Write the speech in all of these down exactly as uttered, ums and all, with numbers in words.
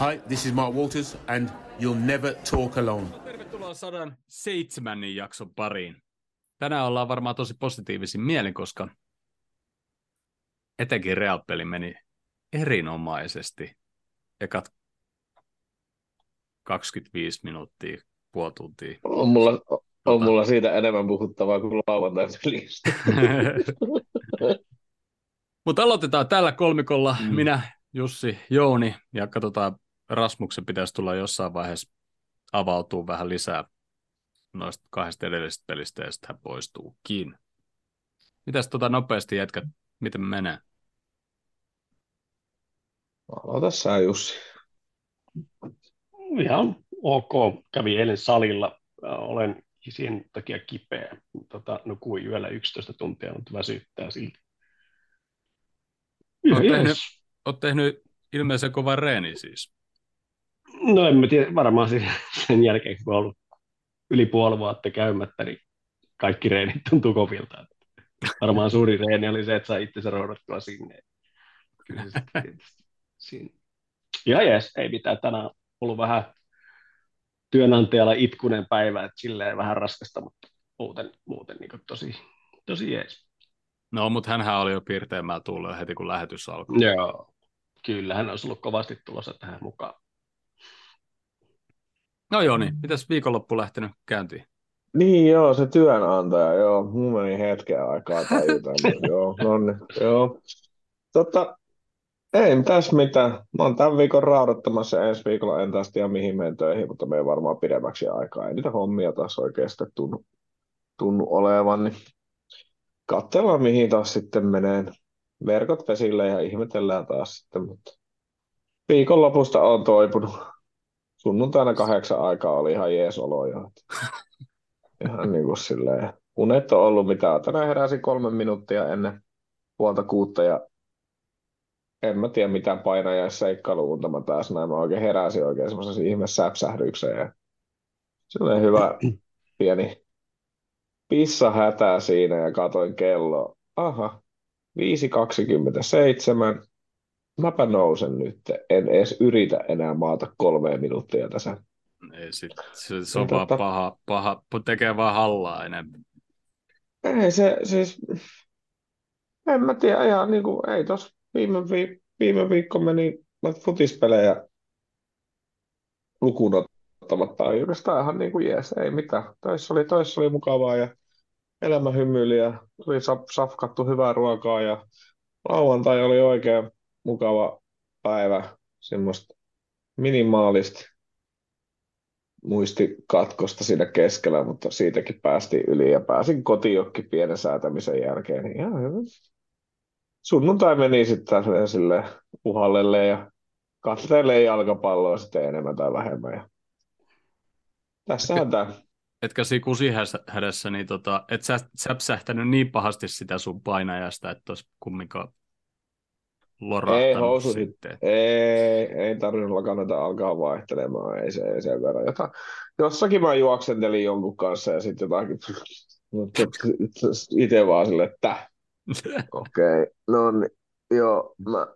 Hi, this is Mark Walters and You'll Never Talk Alone. Tervetuloa sata seitsemän jakson pariin. Tänään ollaan varmaan tosi positiivisin mielin, koska etenkin Real-peli meni erinomaisesti ekat kaksikymmentäviisi minuuttia, puoli tuntia. On mulla, on mulla siitä enemmän puhuttavaa kuin lauantaisellista. Mutta aloitetaan tällä kolmikolla. Mm. Minä, Jussi, Jouni ja katsotaan, Rasmuksen pitäisi tulla jossain vaiheessa avautuu vähän lisää noista kahdesta edellisestä pelistä ja sitten hän poistuukin. Mitäs tota nopeasti jätkät, miten menee? Aloita sä, Jussi. Ihan ok. Kävin eilen salilla. Olen sen takia kipeä. Tota, nukuin yöllä yksitoista tuntia, mutta väsyttää silti. Olet tehnyt, tehnyt ilmeisen kovan reeni siis. No en mä tiedä, varmaan sen jälkeen, kun on ollut yli puoli vuotta käymättä, niin kaikki reenit tuntuu kovilta. Varmaan suuri reeni oli se, että saa itsensä roudattua sinne. Kyllä se siinä. Ja jees, ei mitään. Tänään ollut vähän työnantajalla itkunen päivä, että silleen vähän raskasta, mutta muuten, muuten niin tosi, tosi jees. No, mutta hänhän oli jo piirteemään tullut heti, kun lähetys alkoi. Joo, kyllä hän olisi ollut kovasti tulossa tähän mukaan. No joo, niin mitäs viikonloppu lähtenyt käyntiin? Niin joo, se työnantaja, joo, mun meni hetken aikaa tajuta, joo, no niin, joo. Totta, ei tässä mitään, mä oon tämän viikon raudattamassa, ensi viikolla en taas tiedä mihin menen töihin, mutta me ei varmaan pidemmäksi aikaa, ei niitä hommia taas oikeasti tunnu, tunnu olevan, niin katsellaan mihin taas sitten menee, verkot vesille ja ihmetellään taas sitten, mutta viikonlopusta oon toipunut. Sunnuntaina kahdeksan aikaa oli ihan jees oloja. Ihan niin kuin silleen. Unet on ollut mitään. Tänään heräsin kolme minuuttia ennen puolta kuutta ja en mä tiedä mitään painajaisseikkailu-unta mä taas näin. Mä oikein heräsin oikein semmoisessa ihme säpsähdykseen. Silleen hyvä pieni pissahätä siinä ja katsoin kello. Aha, viisi kaksikymmentäseitsemän. Mäpä nousen nyt. En edes yritä enää maata kolmea minuuttia tässä. Ei sit. Se, se on vaan paha, paha, tekee vaan hallaa enemmän. Ei se, siis, en mä tiedä ihan niin kuin, ei tos viime, vi, viime viikko meni futispelejä lukuun ottamatta oikeastaan ihan niin kuin jees, ei mitään. Töissä oli, töissä oli mukavaa ja elämä hymyili ja tuli safkattu hyvää ruokaa ja lauantai oli oikein mukava päivä, semmoista minimaalista muistikatkosta siinä keskellä, mutta siitäkin päästiin yli ja pääsin kotiin jokin pienen säätämisen jälkeen. Niin ihan hyvä. Sunnuntai meni sitten silleen puhallelle ja katselee jalkapalloa sitten enemmän tai vähemmän. Ja tässähän tämä. Etkä siinä kusihädässä, niin tota, et sä säpsähtänyt niin pahasti sitä sun painajasta, että olisi kumminkaan ei housu sitten. Ei, ei tarvinnut lakanata alkaa vaihtelemaan, ei se ei sen verran. Jota, jossakin mä juoksentelin jonkun kanssa ja sitten jotakin itse vaan silleen, että okei, okay, no niin, joo, mä,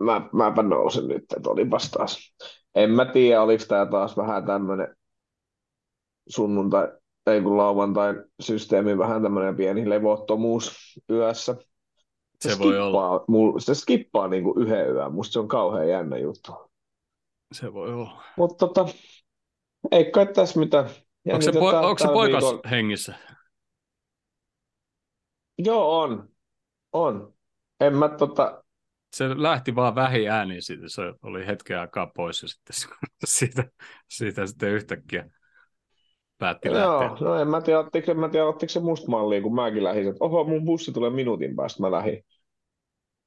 mä, mäpä nousin nyt, että olipas taas. En mä tiedä, oliko tää taas vähän tämmönen sunnuntai, ei kun lauantain systeemi, vähän tämmönen pieni levottomuus yössä. Se, se, voi skippaa, mul, se skippaa niinku yhden yön. Musta se on kauhean jännä juttu. Se voi olla. Mutta tota, ei kai tässä mitään. Onko se, po, onko se poikas viikon hengissä? Joo, on. On. En mä tota... Se lähti vaan vähin ääniin siitä. Se oli hetken aikaa pois ja sitten siitä, siitä sitten yhtäkkiä päätti joo, lähteä. No en mä tiedä, ottiko, mä tiedä, ottiko se musta malliin, kun mäkin lähdin, että oho, mun bussi tulee minuutin päästä, mä lähdin.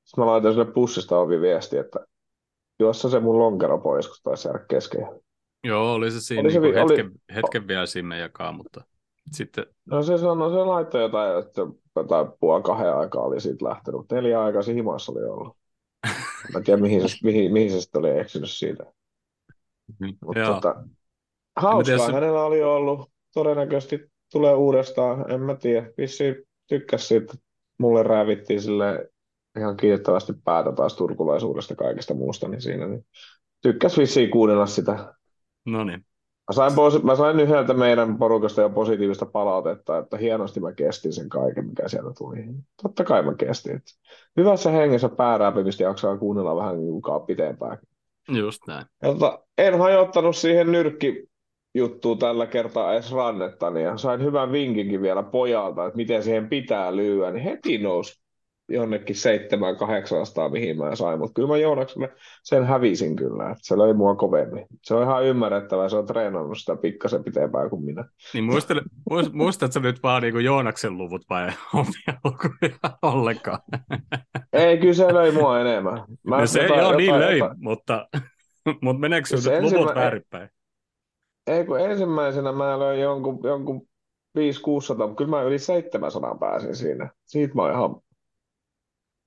Sitten mä laitan sille bussista ovi viesti, että juossa se mun lonkero pois, kun taisi jäädä kesken. Joo, oli se siinä oli se, niin oli, hetken, oli, hetken vielä sinne jakaa, mutta sitten... No se, no, se laittoi jotain, että jotain puoli kahden aikaa oli siitä lähtenyt, mutta neljä aikaa se himassa oli ollut. Mä en tiedä, mihin se, mihin, mihin se sitten oli eksynyt siitä. Mutta joo. Tota, hauskaa hänellä oli ollut. Todennäköisesti tulee uudestaan, en mä tiedä. Vissiin tykkäs siitä, mulle räävittiin sille ihan kiitettävästi päätä taas turkulaisuudesta kaikesta muusta, niin siinä niin Tykkäs vissiin kuudella sitä. No niin. Mä sain, posi- mä sain yhdeltä meidän porukasta jo positiivista palautetta, että hienosti mä kestin sen kaiken, mikä sieltä tuli. Totta kai mä kestin. Hyvässä hengessä pääräpimistä jaksaa kuunnella vähän juukaa pitempään. Just näin. Jota en hajottanut siihen nyrkkijuttuun tällä kertaa edes rannettani. Ja sain hyvän vinkinkin vielä pojalta, että miten siihen pitää lyödä. Niin heti nousi jonnekin seitsemän kahdeksansataa, mihin mä sain, mutta kyllä mä Joonakselle sen hävisin kyllä, että se löi mua kovemmin. Se on ihan ymmärrettävää, se on treenannut sitä pikkasen pitempään kuin minä. Niin muistel, muistatko nyt vaan niin kuin Joonaksen luvut vai omia lukuja ollenkaan? Ei, kyllä se löi mua enemmän. Mä no se jotain, joo, niin jotain, löi, jotain. mutta, mutta meneekö sinut ensimmä... luvut väärinpäin? Ei, kun ensimmäisenä mä löin jonkun, jonkun viisi kuusisataa, mutta kyllä mä yli seitsemänsataa pääsin siinä. Siitä mä oon ihan...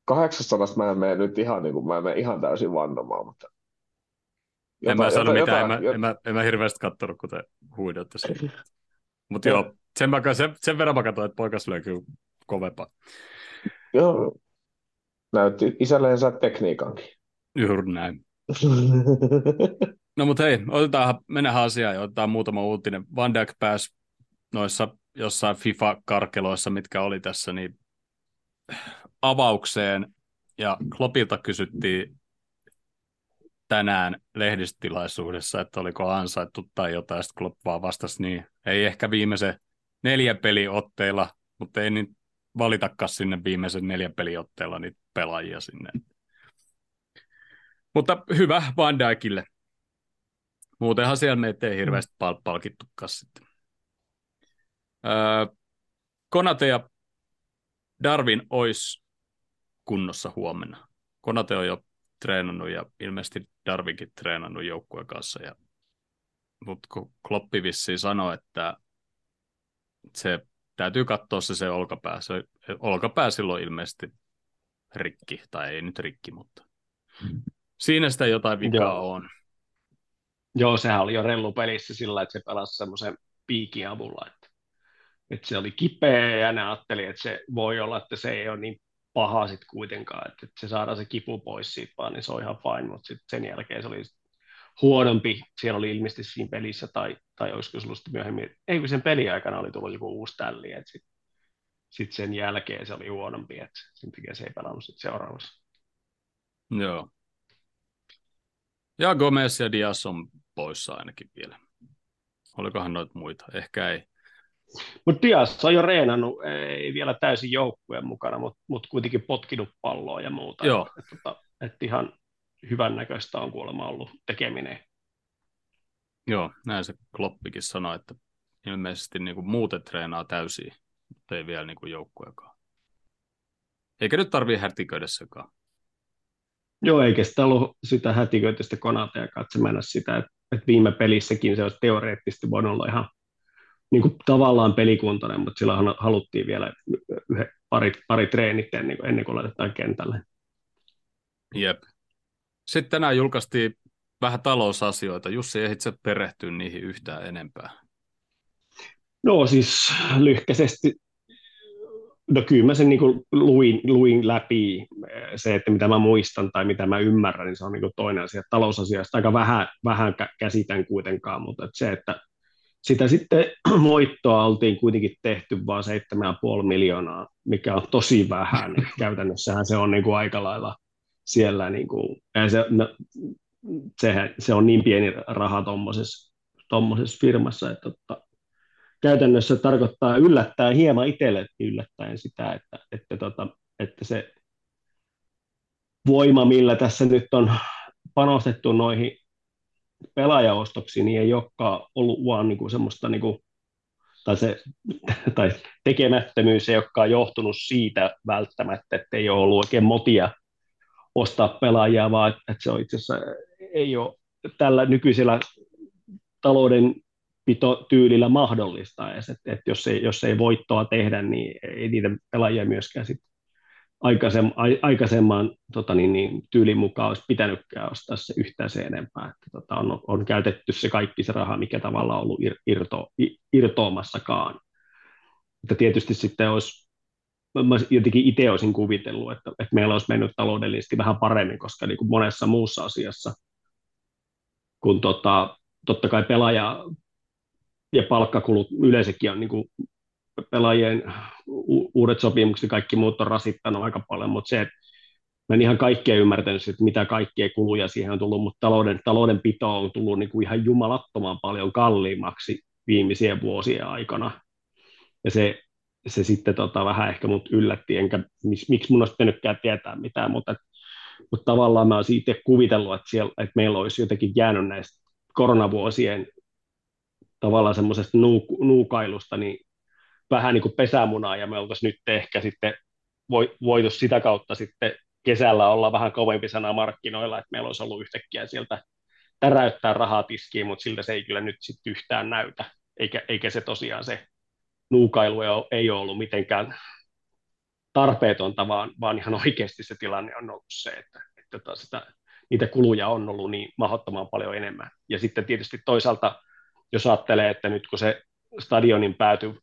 kahdeksansadasta mä en mene nyt ihan, niin kuin, mä en mene ihan täysin vannomaan, mutta... Jota, en mä sano jota, mitään, jota, en, mä, jota... en, mä, en mä hirveästi kattonut, kun te huidoitte siitä. Mutta joo, sen, mä, sen, sen verran mä katsoin, että poikas löi kyllä kovempaa. Joo, näytti isälleensä tekniikankin. Juuri näin. No mutta hei, otetaan, mennään asiaan ja otetaan muutama uutinen. Van Dijk pääsi noissa jossain FIFA-karkeloissa, mitkä oli tässä, niin... avaukseen, ja Kloppilta kysyttiin tänään lehdistötilaisuudessa, että oliko ansaittu tai jotain, sitten Klopp vaan vastasi niin, ei ehkä viimeisen neljän peliotteilla, mutta ei niin valitakaan sinne viimeisen neljän peliotteilla niitä pelaajia sinne. Mutta hyvä Van Dijkille. Muutenhan siellä meitä ei hirveästi pal- palkittukaan sitten. Öö, Konate ja Darwin olisi kunnossa huomenna. Konate on jo treenannut ja ilmeisesti Darwinkin treenannut joukkueen kanssa. Ja... Mutta kun Kloppi vissiin sanoi, että se täytyy katsoa se, se olkapää. Se olkapää silloin ilmeisesti rikki, tai ei nyt rikki, mutta siinä sitä jotain vikaa Joo. on. Joo, sehän oli jo rellu pelissä sillä, että se pelasi semmoisen piikin avulla, että että se oli kipeä ja ne ajatteli, että se voi olla, että se ei ole niin paha sitten kuitenkaan, että, että se saadaan se kipu pois siitä vaan, niin se on ihan fine, mutta sitten sen jälkeen se oli huonompi, siellä oli ilmeisesti siinä pelissä tai, tai olisiko se ollut myöhemmin, eikö sen peliaikana oli tullut joku uusi tälli, että sitten sit sen jälkeen se oli huonompi, että sen takia se ei pelannut sitten seuraavassa. Joo. Ja Gomez ja Diaz on poissa ainakin vielä. Olikohan noita muita? Ehkä ei. Mutta Diaz on jo reenannut, ei vielä täysin joukkueen mukana, mutta mut kuitenkin potkinut palloa ja muuta. Joo. Että et ihan hyvän näköistä on kuulemma ollut tekeminen. Joo, näin se Kloppikin sanoi, että ilmeisesti niinku muuten treenaa täysin, mutta ei vielä niinku joukkueekaan. Eikä nyt tarvitse härtiköidä sekaan. Joo, eikä sitä ollut sitä härtiköitystä Konatea katsomaan sitä, että et viime pelissäkin se olisi teoreettisesti voinut olla ihan niin kuin tavallaan pelikuntainen, mutta silloinhan haluttiin vielä yhden, pari, pari treenit ennen kuin, ennen kuin laitetaan kentälle. Jep. Sitten tänään julkaistiin vähän talousasioita. Jussi ei itse perehtyä niihin yhtään enempää. No siis lyhkäisesti, no kyllä mä sen niin kuin luin, luin läpi. Se, että mitä mä muistan tai mitä mä ymmärrän, niin se on niin kuin toinen asia. Talousasioista aika vähän, vähän käsitän kuitenkaan, mutta että se, että sitä sitten voittoa oltiin kuitenkin tehty vain seitsemän pilkku viisi miljoonaa, mikä on tosi vähän. Käytännössähän se on niin kuin aika lailla siellä, niin kuin, se, no, sehän, se on niin pieni raha tuommoisessa firmassa, että, että käytännössä tarkoittaa yllättäen, hieman itselle yllättäen sitä, että, että, tota, että se voima, millä tässä nyt on panostettu noihin pelaajaostoksi, niin ei olekaan ollut vaan niinku semmoista, niinku, tai, se, tai tekemättömyys ei olekaan johtunut siitä välttämättä, että ei ole ollut oikein motia ostaa pelaajia, vaan että se on itse asiassa, ei ole tällä nykyisellä taloudenpitotyylillä mahdollista edes, että, että jos, ei, jos ei voittoa tehdä, niin ei niitä pelaajia myöskään sit aikaisemman tota niin, niin, tyylin mukaan olisi pitänytkään ostaa se yhtään se enempää. Että, tota, on, on käytetty se kaikki se raha, mikä tavallaan on ollut ir, irto, irtoamassakaan. Mutta tietysti sitten olisi, mä jotenkin itse olisin kuvitellut, että, että meillä olisi mennyt taloudellisesti vähän paremmin, koska niin kuin monessa muussa asiassa kun tota, totta kai pelaaja ja palkkakulut yleensäkin on niin kuin pelaajien uudet sopimukset ja kaikki muut on rasittanut aika paljon, mutta se, että mä en ihan kaikkea ymmärtänyt, että mitä kaikkea kuluja siihen on tullut, mutta talouden, taloudenpito on tullut niin kuin ihan jumalattoman paljon kalliimmaksi viimeisien vuosien aikana. Ja se, se sitten tota, vähän ehkä mut yllätti, enkä miksi mun olisi pitänytkään tietää mitään, mutta, mutta tavallaan mä olisin itse kuvitellut, että, siellä, että meillä olisi jotenkin jäänyt näistä koronavuosien tavallaan semmoisesta nuukailusta niin vähän niin kuin pesämunaa, ja me oltaisiin nyt ehkä sitten voitu sitä kautta sitten kesällä olla vähän kovempi sana markkinoilla, että meillä olisi ollut yhtäkkiä sieltä täräyttää rahaa tiskiin, mutta siltä se ei kyllä nyt sitten yhtään näytä, eikä, eikä se tosiaan se nuukailu ei ole ollut mitenkään tarpeetonta, vaan, vaan ihan oikeasti se tilanne on ollut se, että, että sitä, niitä kuluja on ollut niin mahdottoman paljon enemmän. Ja sitten tietysti toisaalta, jos ajattelee, että nyt kun se stadionin pääty,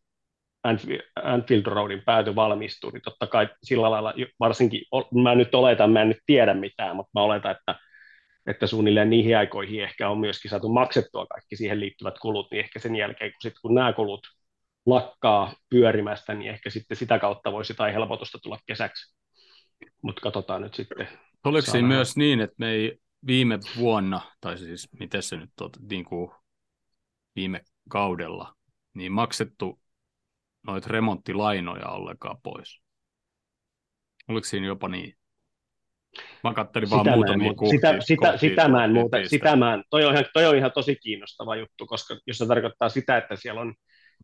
Anfield Roadin pääty valmistuu, niin totta kai sillä lailla varsinkin, mä nyt oletan, mä en nyt tiedä mitään, mutta mä oletan, että, että suunnilleen niihin aikoihin ehkä on myöskin saatu maksettua kaikki siihen liittyvät kulut, niin ehkä sen jälkeen, kun, sit, kun nämä kulut lakkaa pyörimästä, niin ehkä sitten sitä kautta voisi jotain helpotusta tulla kesäksi, mutta katsotaan nyt sitten. Oliko se myös niin, että me ei viime vuonna, tai siis miten se nyt on, niin kuin viime kaudella, niin maksettu noita remonttilainoja ollenkaan pois. Oliko siinä jopa niin? Mä kattelin vaan muutamia kohtia. Sitä, sitä, sitä mä en muuta. Sitä mä en. Toi on ihan, toi on ihan tosi kiinnostava juttu, koska jos se tarkoittaa sitä, että siellä on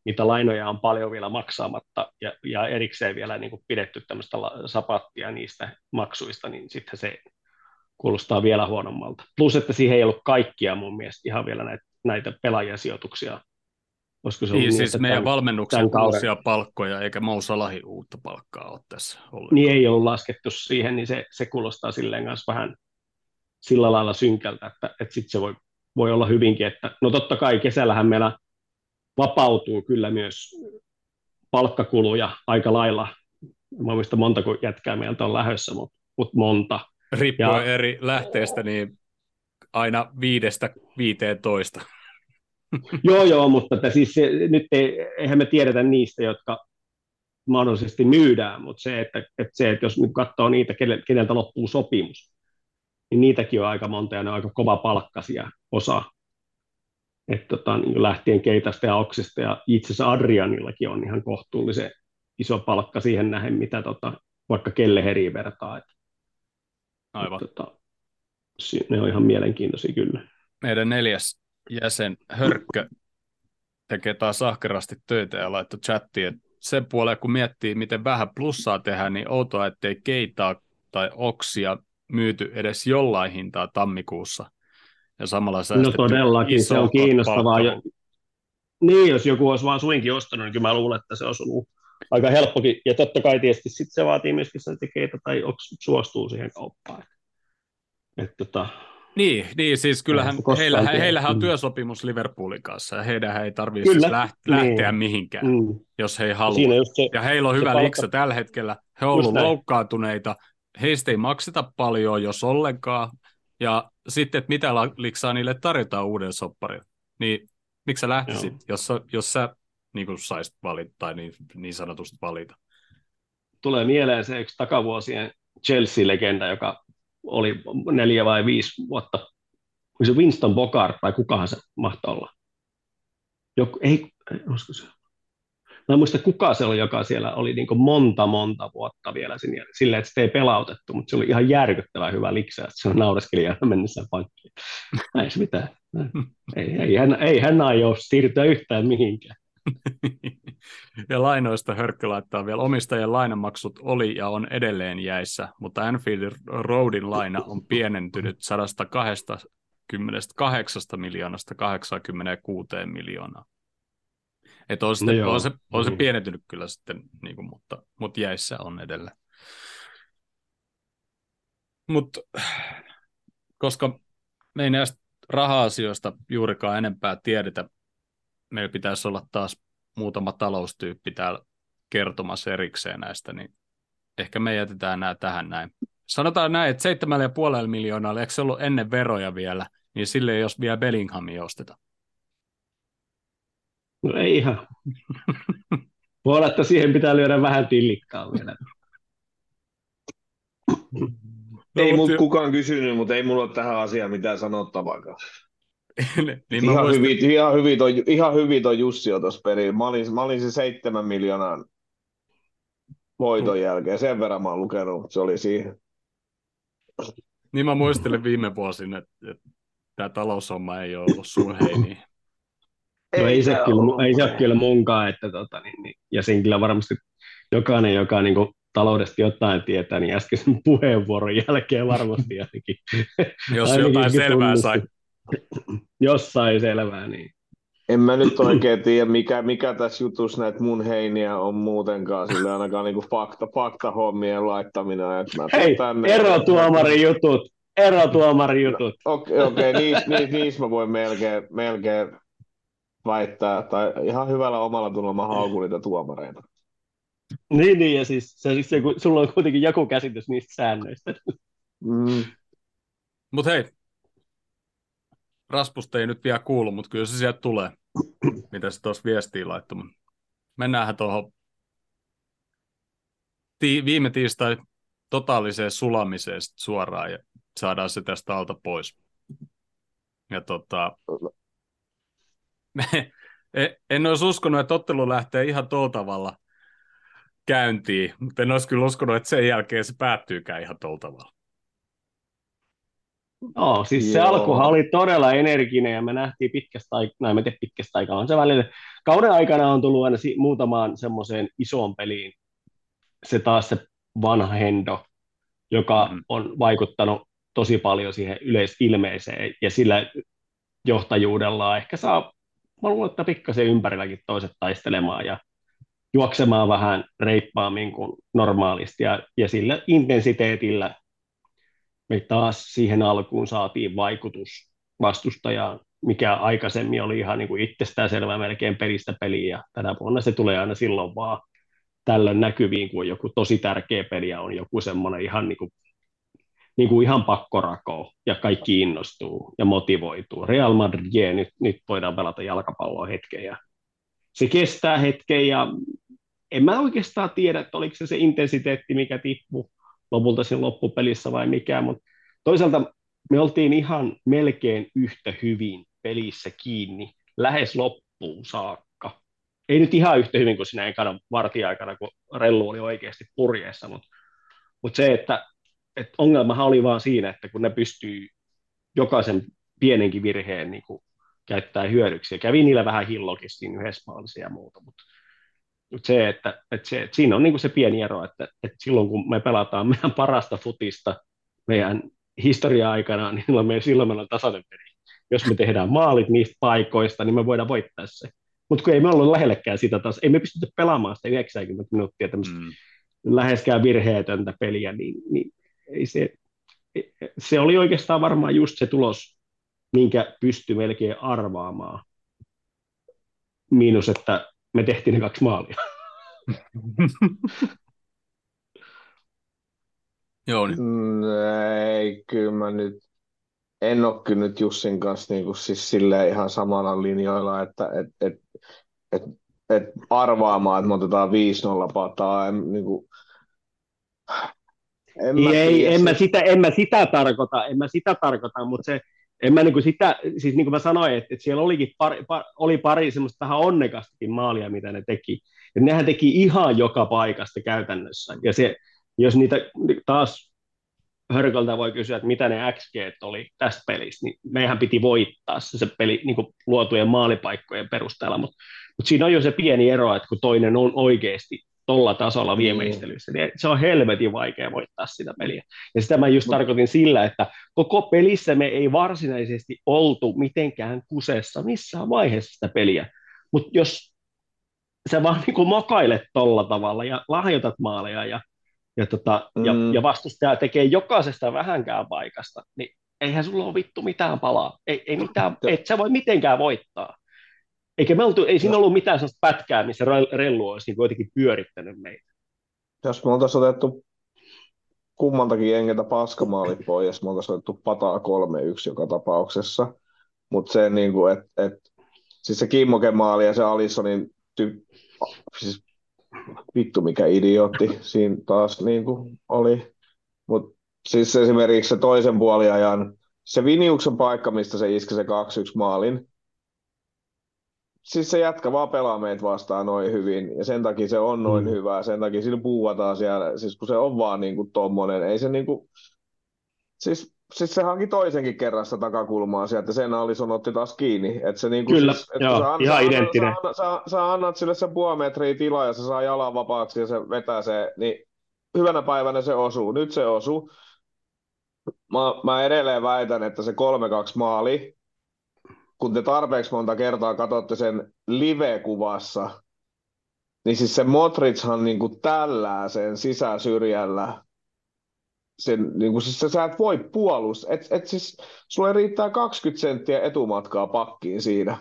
niitä lainoja on paljon vielä maksaamatta ja, ja erikseen vielä niin kuin pidetty tämmöistä sapattia niistä maksuista, niin sitten se kuulostaa vielä huonommalta. Plus, että siihen ei ollut kaikkia mun mielestä ihan vielä näitä, näitä pelaajasijoituksia. Olisiko se niin, niin, siis meidän valmennuksen uusia palkkoja, eikä Mo Salahin uutta palkkaa ole tässä ollenkaan. Niin ei ole laskettu siihen, niin se, se kuulostaa silleen kanssa vähän sillä lailla synkältä, että, että sitten se voi, voi olla hyvinkin, että no totta kai kesällähän meillä vapautuu kyllä myös palkkakuluja aika lailla. Mä muistan montako jätkää meiltä on lähdössä, mutta, mutta monta. Riippuen ja eri lähteestä, niin aina viidestä viiteen toista. Joo, joo, mutta että siis se, nyt ei, eihän me tiedetä niistä, jotka mahdollisesti myydään, mutta se, että, että, se, että jos katsoo niitä, keneltä loppuu sopimus, niin niitäkin on aika monta ja ne on aika kovapalkkaisia osa. Että tota, niin lähtien Keitasta ja Oksesta ja itse asiassa Adrianillakin on ihan kohtuullisen iso palkka siihen nähden, mitä tota, vaikka Kelleheriin vertaa. Et, aivan. Et, tota, ne on ihan mielenkiintoisia kyllä. Meidän neljäs jäsen Hörkkö tekee taas ahkerasti töitä ja laittoi chattiin, että sen puolella kun miettii, miten vähän plussaa tehdään, niin outoa, ettei Keitaa tai Oksia myyty edes jollain hintaa tammikuussa. Ja samalla säästetty. No todellakin, se on kiinnostavaa. Ja niin, jos joku olisi vaan suinkin ostanut, niin kyllä mä luulen, että se olisi ollut aika helppokin. Ja totta kai tietysti sit se vaatii myöskin sen, että Keita tai Oks suostuu siihen kauppaan. Että tota Niin, niin, siis kyllähän heillähän, heillähän on työsopimus Liverpoolin kanssa, ja heidän ei tarvitse siis lähteä niin mihinkään, mm. jos he ei halua. Se, ja heillä on hyvä liksa tällä hetkellä, he on ollut loukkaantuneita, heistä ei makseta paljon, jos ollenkaan, ja sitten, että mitä liksaa niille tarjotaan uuden sopparin, niin miksi sä lähtisit, jos, jos sä niin kuin saisit valita, tai niin, niin sanotusti valita? Tulee mieleen se yksi takavuosien Chelsea-legenda, joka oli neljä vai viisi vuotta, oli se Winston Bogart, vai kukahan se mahtoi olla? Joku, ei, olisiko se? Mä en muista, kuka se oli, joka siellä oli niin kuin monta, monta vuotta vielä silleen, että sitä ei pelautettu, mutta se oli ihan järkyttävän hyvä liksaa, että se on naureskeli aina mennessään pankkiin. Ei se mitään. Ei, ei, hän, ei hän aio siirtyä yhtään mihinkään. Ja lainoista Hörkkö laittaa vielä. Omistajien lainamaksut oli ja on edelleen jäissä, mutta Anfield Roadin laina on pienentynyt sata kaksikymmentäkahdeksan miljoonasta kahdeksankymmentäkuusi miljoonaa. Että on, sitä, no on, se, on se pienentynyt kyllä sitten, niin kuin, mutta, mutta jäissä on edelleen. Mutta koska me ei näistä raha-asioista juurikaan enempää tiedetä, meillä pitäisi olla taas muutama taloustyyppi täällä kertomassa erikseen näistä, niin ehkä me jätetään nämä tähän näin. Sanotaan näin, että seitsemän pilkku viisi miljoonaa, eikö se ollut ennen veroja vielä, niin sille ei olisi vielä Bellinghamia osteta. No ei ihan. Voi olla, että siihen pitää lyödä vähän tillikkaa vielä. No, ei mut jo... kukaan kysynyt, mutta ei mulla ole tähän asiaan mitään sanottavaakaan. niin ihan, voisin... hyvin, ihan, hyvin toi, ihan hyvin toi Jussi on tuossa perin. Mä olin, mä olin se seitsemän miljoonan voiton jälkeen. Sen verran mä oon lukenut, mutta se oli siihen. Niin mä muistelen viime vuosin, että, että tämä taloushomma ei ole ollut sun heiniin. No ei se, kyllä, ei se ole kyllä munkaan, että tota, niin, niin, ja siinä kyllä varmasti jokainen, joka niin kuin taloudesta jotain tietää, niin äskeisen puheenvuoron jälkeen varmasti jotenkin. Jos jotain selvää sai. Jos sai selvää, niin. En mä nyt oikein tiedä, mikä, mikä tässä jutussa näitä mun heiniä on muutenkaan, sillä ainakaan niin kuin fakta, faktahommien laittaminen. Hei, erotuomarin jutut, erotuomarin jutut. No, okei, okay, okay, niissä niis, niis mä voin melkein... melkein väittää, tai ihan hyvällä omalla tunnolla mä haukun niitä tuomareita. Niin, niin, ja siis se, se, sulla on kuitenkin joku käsitys niistä säännöistä. Mm. Mut hei, Raspusta ei nyt vielä kuulu, mutta kyllä se sieltä tulee, mitä se tuossa viestiin laittoi. Mennäänhän tuohon ti- viime tiistai totaaliseen sulamiseen suoraan, ja saadaan se tästä alta pois. Ja tota... En olisi uskonut, että ottelu lähtee ihan tuolla tavalla käyntiin, mutta en olisi kyllä uskonut, että sen jälkeen se päättyykään ihan tuolla tavalla. No, siis se alkuhan oli todella energinen ja me nähtiin pitkästä aikaa, no, en mä tiedä pitkästä aikaa, on se välillä. Kauden aikana on tullut aina muutamaan semmoiseen isoon peliin se taas se vanha hendo, joka mm. on vaikuttanut tosi paljon siihen yleisilmeeseen ja sillä johtajuudella ehkä saa, mä luulen, että pikkasen ympärilläkin toiset taistelemaan ja juoksemaan vähän reippaammin kuin normaalisti. Ja, ja sillä intensiteetillä me taas siihen alkuun saatiin vaikutus vastustajaan, mikä aikaisemmin oli ihan niin kuin itsestäänselvää melkein pelistä peliin. Ja tänä vuonna se tulee aina silloin vaan tällöin näkyviin, kun joku tosi tärkeä peli ja on joku semmoinen ihan niin kuin niin kuin ihan pakkorako, ja kaikki innostuu ja motivoituu. Real Madrid, jee, nyt, nyt voidaan pelata jalkapalloa hetken, ja se kestää hetken, ja en mä oikeastaan tiedä, että oliko se se intensiteetti, mikä tippui lopulta siinä loppupelissä vai mikä, mutta toisaalta me oltiin ihan melkein yhtä hyvin pelissä kiinni, lähes loppuun saakka. Ei nyt ihan yhtä hyvin kuin siinä ekana vartiaikana, kun rellu oli oikeasti purjeessa, mutta, mutta se, että Et ongelmahan oli vaan siinä, että kun ne pystyy jokaisen pienenkin virheen niin kuin, käyttämään hyödyksiä. Kävi niillä vähän hillokissa yhdessä maalissa ja muuta, mutta, mutta se, että, että se, että siinä on niin kuin se pieni ero, että, että silloin kun me pelataan meidän parasta futista meidän historia-aikana, niin silloin meillä me on tasainen peli. Jos me tehdään maalit niistä paikoista, niin me voidaan voittaa se. Mutta kun ei me ollut lähellekään sitä taas, ei me pystytä pelaamaan sitä yhdeksänkymmentä minuuttia tämmöistä mm. läheskään virheetöntä peliä, niin, niin Ei se, se oli oikeastaan varmaan just se tulos, minkä pystyi melkein arvaamaan. Miinus, että me tehtiin ne kaksi maalia. Joo, niin. Ei, kyllä mä nyt, en ole kyllä nyt Jussin kanssa niin kuin siis silleen ihan samalla linjoilla, että et, et, et, et arvaamaan, että me otetaan viisi nolla pataa. En, niin kuin... En mä Ei, en mä, sitä, en mä sitä tarkoita, en mä sitä tarkoita, mutta se, en mä niinku sitä, siis niin kuin mä sanoin, että, että siellä olikin pari, par, oli pari semmoista vähän onnekastakin maalia, mitä ne teki. Et nehän teki ihan joka paikasta käytännössä, ja se, jos niitä taas hörköltä voi kysyä, että mitä ne X G:t oli tässä pelissä, niin mehän piti voittaa se, se peli niin kuin luotujen maalipaikkojen perusteella, mutta mut siinä on jo se pieni ero, että kun toinen on oikeasti tolla tasolla viimeistelyssä, niin se on helvetin vaikea voittaa sitä peliä. Ja sitä mä just tarkoitin sillä, että koko pelissä me ei varsinaisesti oltu mitenkään kusessa missään vaiheessa sitä peliä. Mutta jos sä vaan niin kuin makailet tolla tavalla ja lahjoitat maaleja ja, ja, tota, mm. ja, ja vastustaja tekee jokaisesta vähänkään paikasta, niin eihän sulla ole vittu mitään palaa. Ei, ei mitään, et sä voi mitenkään voittaa. Eikä me oltu, ei siinä ollut mitään sellaista pätkää, missä rellu olisi niin jotenkin pyörittänyt meitä. Jos me oltaisiin otettu kummantakin enkeltä paskamaali pois, me oltaisiin otettu pataa kolme yksi joka tapauksessa. Mutta se, niin kuin, et, et, siis se Kimmoke-maali ja se Alissonin ty... siis, vittu mikä idiootti siinä taas niin kuin, oli. Mutta siis esimerkiksi se toisen puoliajan, se Viniuksen paikka, mistä se iski se kaksi yksi maalin, siis se jätkä vaan pelaa meitä vastaan noin hyvin, ja sen takia se on noin mm. hyvä, sen takia sillä puuvataan siellä, siis kun se on vaan niinku tommonen, ei se niinku, siis, siis se hanki toisenkin kerran sitä takakulmaa sieltä, ja sen Alisson otti taas kiinni, että se niinku, kyllä, siis, että joo, sä, ihan sä, identtinen. Sä, sä, sä annat sille sen puoli metriä tilaa, ja se saa jalan vapaaksi, ja se vetää se, niin hyvänä päivänä se osuu, nyt se osuu. Mä, mä edelleen väitän, että se kolme kaksi maali, kun te tarpeeksi monta kertaa katsotte sen live-kuvassa, niin siis se Modrichan niin kuin tällää sen sisäsyrjällä. Sen, niin kuin, siis sä, sä et voi puolustaa. Et, et siis, sulle riittää kaksikymmentä senttiä etumatkaa pakkiin siinä.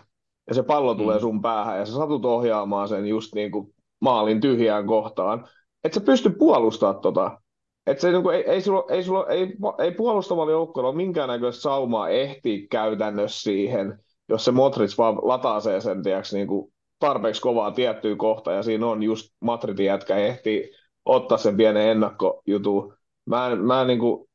Ja se pallo mm. tulee sun päähän ja sä satut ohjaamaan sen just niin kuin maalin tyhjään kohtaan. Et sä pysty puolustamaan tota. Et se, niin kuin, ei, ei, sulla, ei, sulla, ei, ei puolustamalla joukkoilla ole minkäännäköistä saumaa ehtiä käytännössä siihen, jos se Modric vaan lataasee sen tiiäks, niin kuin tarpeeksi kovaa tiettyä kohtaa, ja siinä on just Madridin jätkä ehtii ottaa sen pienen ennakkojutun. Mä en, mä en, niin kuin,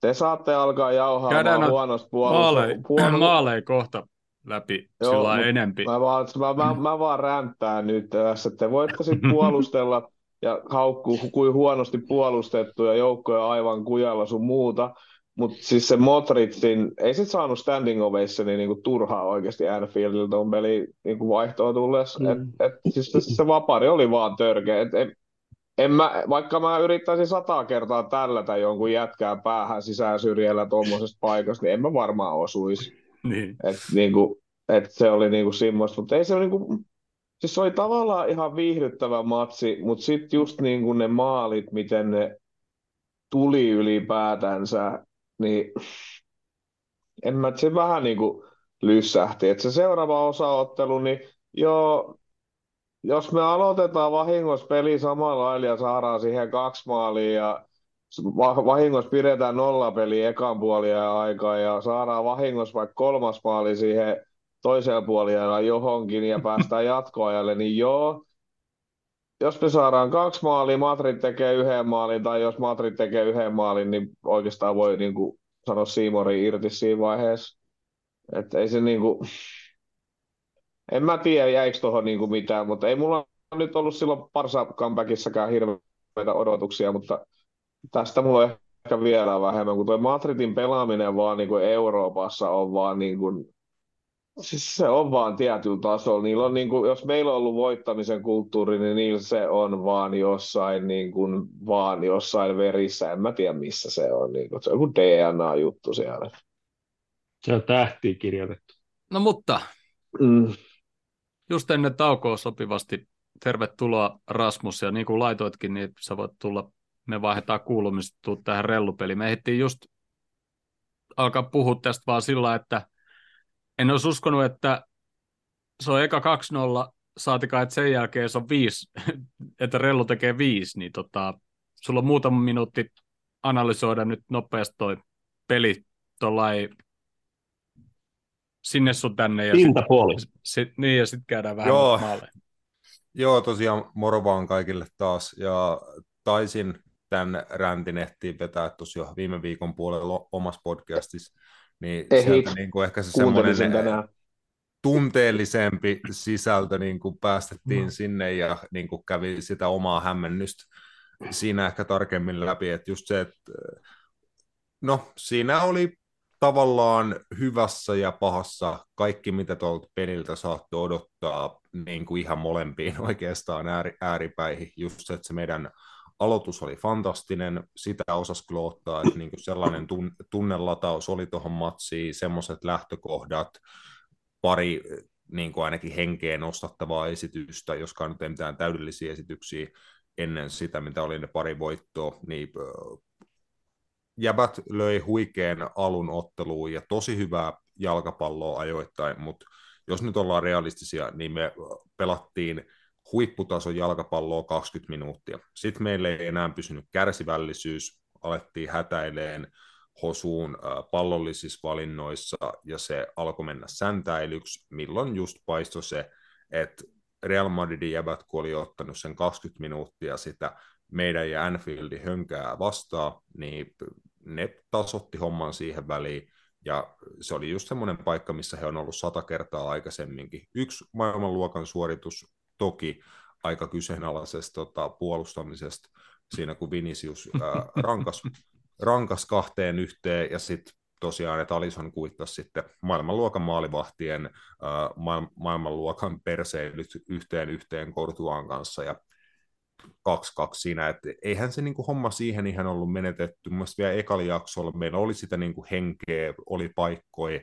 te saatte alkaa jauhaamaan huonosta puolustusta. Maaleja kohta läpi sillä enempi. Mä vaan, mä, mä, mä vaan ränttään nyt tässä, että te voitte sitten puolustella ja haukkuu kuin huonosti puolustettu ja joukkoja aivan kujalla sun muuta. Mutta siis se Modricin, ei sit saanut standing ovation niin niinku turhaa oikeasti Anfieldilta on peli niinku vaihtoon tulles. Mm. Et, et, siis se vapari oli vaan törkeä. Et, en, en mä, vaikka mä yrittäisin sataa kertaa tällätä jonkun jätkää päähän sisäsyrjällä tuommoisesta paikasta, niin en mä varmaan osuisi. Mm. Et, niinku, et se oli niinku semmoista, mutta ei se niinku... Siis se oli tavallaan ihan viihdyttävä matsi, mutta sitten just niin kuin ne maalit, miten ne tuli ylipäätänsä, niin en mä, se vähän niin kuin lyssähti. Että se seuraava osaottelu, niin joo, jos me aloitetaan vahingossa peli samalla lailla ja saadaan siihen kaksi maalia ja vahingossa pidetään nollapeli ekan puoliajan aikaa ja saadaan vahingossa vaikka kolmas maali siihen toisella puolella johonkin ja päästään jatkoajalle, niin joo. Jos me saadaan kaksi maalia, Madrid tekee yhden maalin, tai jos Madrid tekee yhden maalin, niin oikeastaan voi niin kuin, sanoa Seymouri irti siinä vaiheessa. Että ei se niin kuin... En mä tiedä, jäikö tuohon niin kuin mitään, mutta ei mulla nyt ollut silloin Barça comebackissäkään hirveitä odotuksia, mutta tästä mulla on ehkä vielä vähemmän, kun toi Madridin pelaaminen vaan niin kuin Euroopassa on vaan niin kuin... Siis se on vaan tietyllä tasolla. Niillä on niin kuin, jos meillä on ollut voittamisen kulttuuri, niin niillä se on vaan jossain, niin kuin, vaan jossain verissä. En mä tiedä, missä se on. Niin kuin, se on joku D N A-juttu siellä. Se on tähtiin kirjoitettu. No mutta, mm. just ennen taukoa sopivasti tervetuloa Rasmus. Ja niin kuin laitoitkin, niin sä voit tulla, me vaihdetaan kuulumista, tuu tähän rellupeliin. Me ehdittiin just alkaa puhua tästä vaan sillä, että en olisi uskonut, että se on eka kaksi nolla, saatikaan, että sen jälkeen se on viisi, että rellu tekee viisi, niin tota, sulla on muutama minuutti analysoida nyt nopeasti toi peli tuollain sinne sun tänne. Pintapuoli. Niin, ja sitten käydään vähän Joo. maalle. Joo, tosiaan moro vaan kaikille taas, ja taisin tämän räntin ehtiin vetää tuossa jo viime viikon puolella omassa podcastissa. Niin sieltä niin kuin ehkä se semmoinen tunteellisempi sisältö niin kuin päästettiin mm. sinne ja niin kuin kävi sitä omaa hämmennystä siinä ehkä tarkemmin läpi. Että just se, että no siinä oli tavallaan hyvässä ja pahassa kaikki, mitä tuolta peliltä saattoi odottaa niin kuin ihan molempiin oikeastaan ääri, ääripäihin. Just se, että se meidän aloitus oli fantastinen, sitä osasi kyllä ottaa, että niin kuin sellainen tunnelataus oli tuohon matsiin, semmoiset lähtökohdat, pari niin kuin ainakin henkeen nostattavaa esitystä, joskaan nyt ei mitään täydellisiä esityksiä ennen sitä, mitä oli ne pari voittoa, niin jäbät löi huikean alun otteluun ja tosi hyvää jalkapalloa ajoittain, mutta jos nyt ollaan realistisia, niin me pelattiin huipputason jalkapalloa kaksikymmentä minuuttia. Sitten meillä ei enää pysynyt kärsivällisyys, alettiin hätäileen Hosuun pallollisissa valinnoissa, ja se alkoi mennä säntäilyksi, milloin just paistoi se, että Real Madridin jäbät, kun oli ottanut sen kaksikymmentä minuuttia sitä meidän ja Anfieldin hönkää vastaan, niin ne tasotti homman siihen väliin, ja se oli just semmoinen paikka, missä he on ollut sata kertaa aikaisemminkin. Yksi maailmanluokan suoritus toki aika kyseenalaisesta tota, puolustamisesta, siinä kun Vinicius ää, rankas, rankas kahteen yhteen, ja sitten tosiaan, että Alisson kuittasi sitten maailmanluokan maalivahtien ää, maailmanluokan perseilyt yhteen yhteen Courtoisin kanssa, ja kaksi kaksi siinä, että eihän se niin kuin homma siihen ihan ollut menetetty. Mielestäni vielä ekalla jaksolla meillä oli sitä niin kuin henkeä, oli paikkoja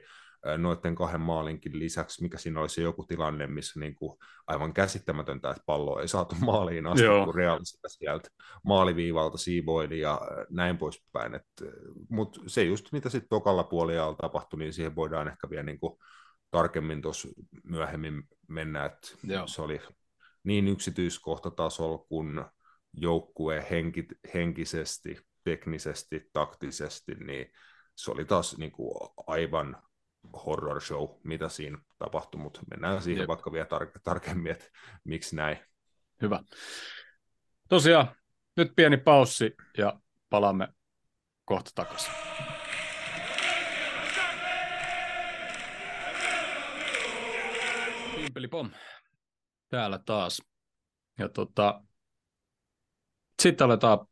noiden kahden maalinkin lisäksi, mikä siinä oli se joku tilanne, missä niin kuin aivan käsittämätöntä, että palloa ei saatu maaliin asti, kun reaalista sieltä maaliviivalta siivoili ja näin poispäin. Mutta se just, mitä sitten tokalla puolella tapahtui, niin siihen voidaan ehkä vielä niin kuin tarkemmin tuossa myöhemmin mennä, että se oli niin yksityiskohtatasolla kuin joukkueen henki, henkisesti, teknisesti, taktisesti, niin se oli taas niin kuin aivan horror show, mitä siinä tapahtui, mutta mennään siihen Jep. vaikka vielä tar- tarkemmin, että miksi näin. Hyvä. Tosiaan, nyt pieni paussi ja palaamme kohta takaisin. Pimpelipom. Täällä taas. Ja tota, sitten aletaan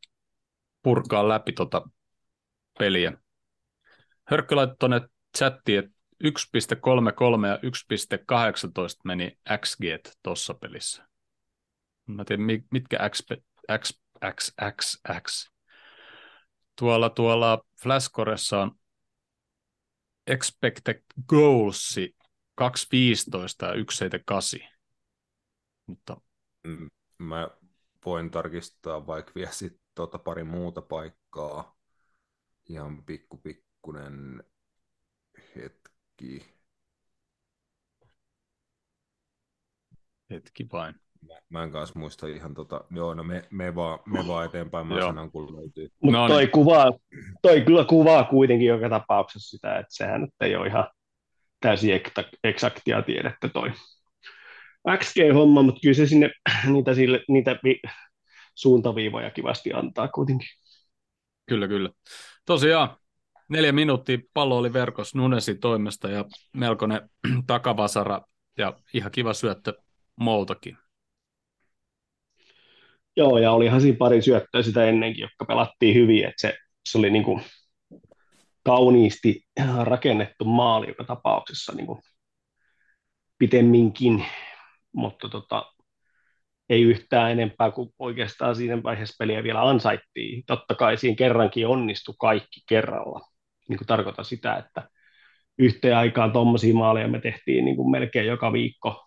purkaa läpi tota peliä. Hörkkö laittoi tuonne chattiin, että yksi pilkku kolmekymmentäkolme ja yksi pilkku kahdeksantoista meni X G:t tuossa pelissä. Mä tiedän, mitkä X, X, X, X, X. Tuolla, tuolla Flashcoressa on expected goals kaksi pilkku viisitoista ja yksi pilkku seitsemänkahdeksan. Mutta mä voin tarkistaa vaikka vielä sit tota pari muuta paikkaa. Ihan pikku pikkunen hetki. Hetki vain. Mä, mä en kanssa muista ihan tota, joo, no me, me, vaan, me vaan eteenpäin, mä sanon kun löytyy. Mut no, toi, niin. kuvaa, toi kyllä kuvaa kuitenkin joka tapauksessa sitä, että sehän nyt ei ole ihan täysin eksaktia tiedettä toi X G-homma, mutta kyllä se sinne niitä, sille, niitä vi- suuntaviivoja kivasti antaa kuitenkin. Kyllä, kyllä. Tosiaan, neljä minuuttia pallo oli verkossa Nunesin toimesta ja melkoinen takavasara ja ihan kiva syöttö Moutakin. Joo, ja olihan siinä pari syöttöä sitä ennenkin, jotka pelattiin hyvin, että se, se oli niin kuin kauniisti rakennettu maali joka tapauksessa niin kuin pitemminkin. Mutta tota, ei yhtään enempää kuin oikeastaan siinä vaiheessa peliä vielä ansaittiin. Totta kai siinä kerrankin onnistui kaikki kerralla. Niin kuin tarkoitan sitä, että yhteen aikaan tuommoisia maaleja me tehtiin niin kuin melkein joka viikko.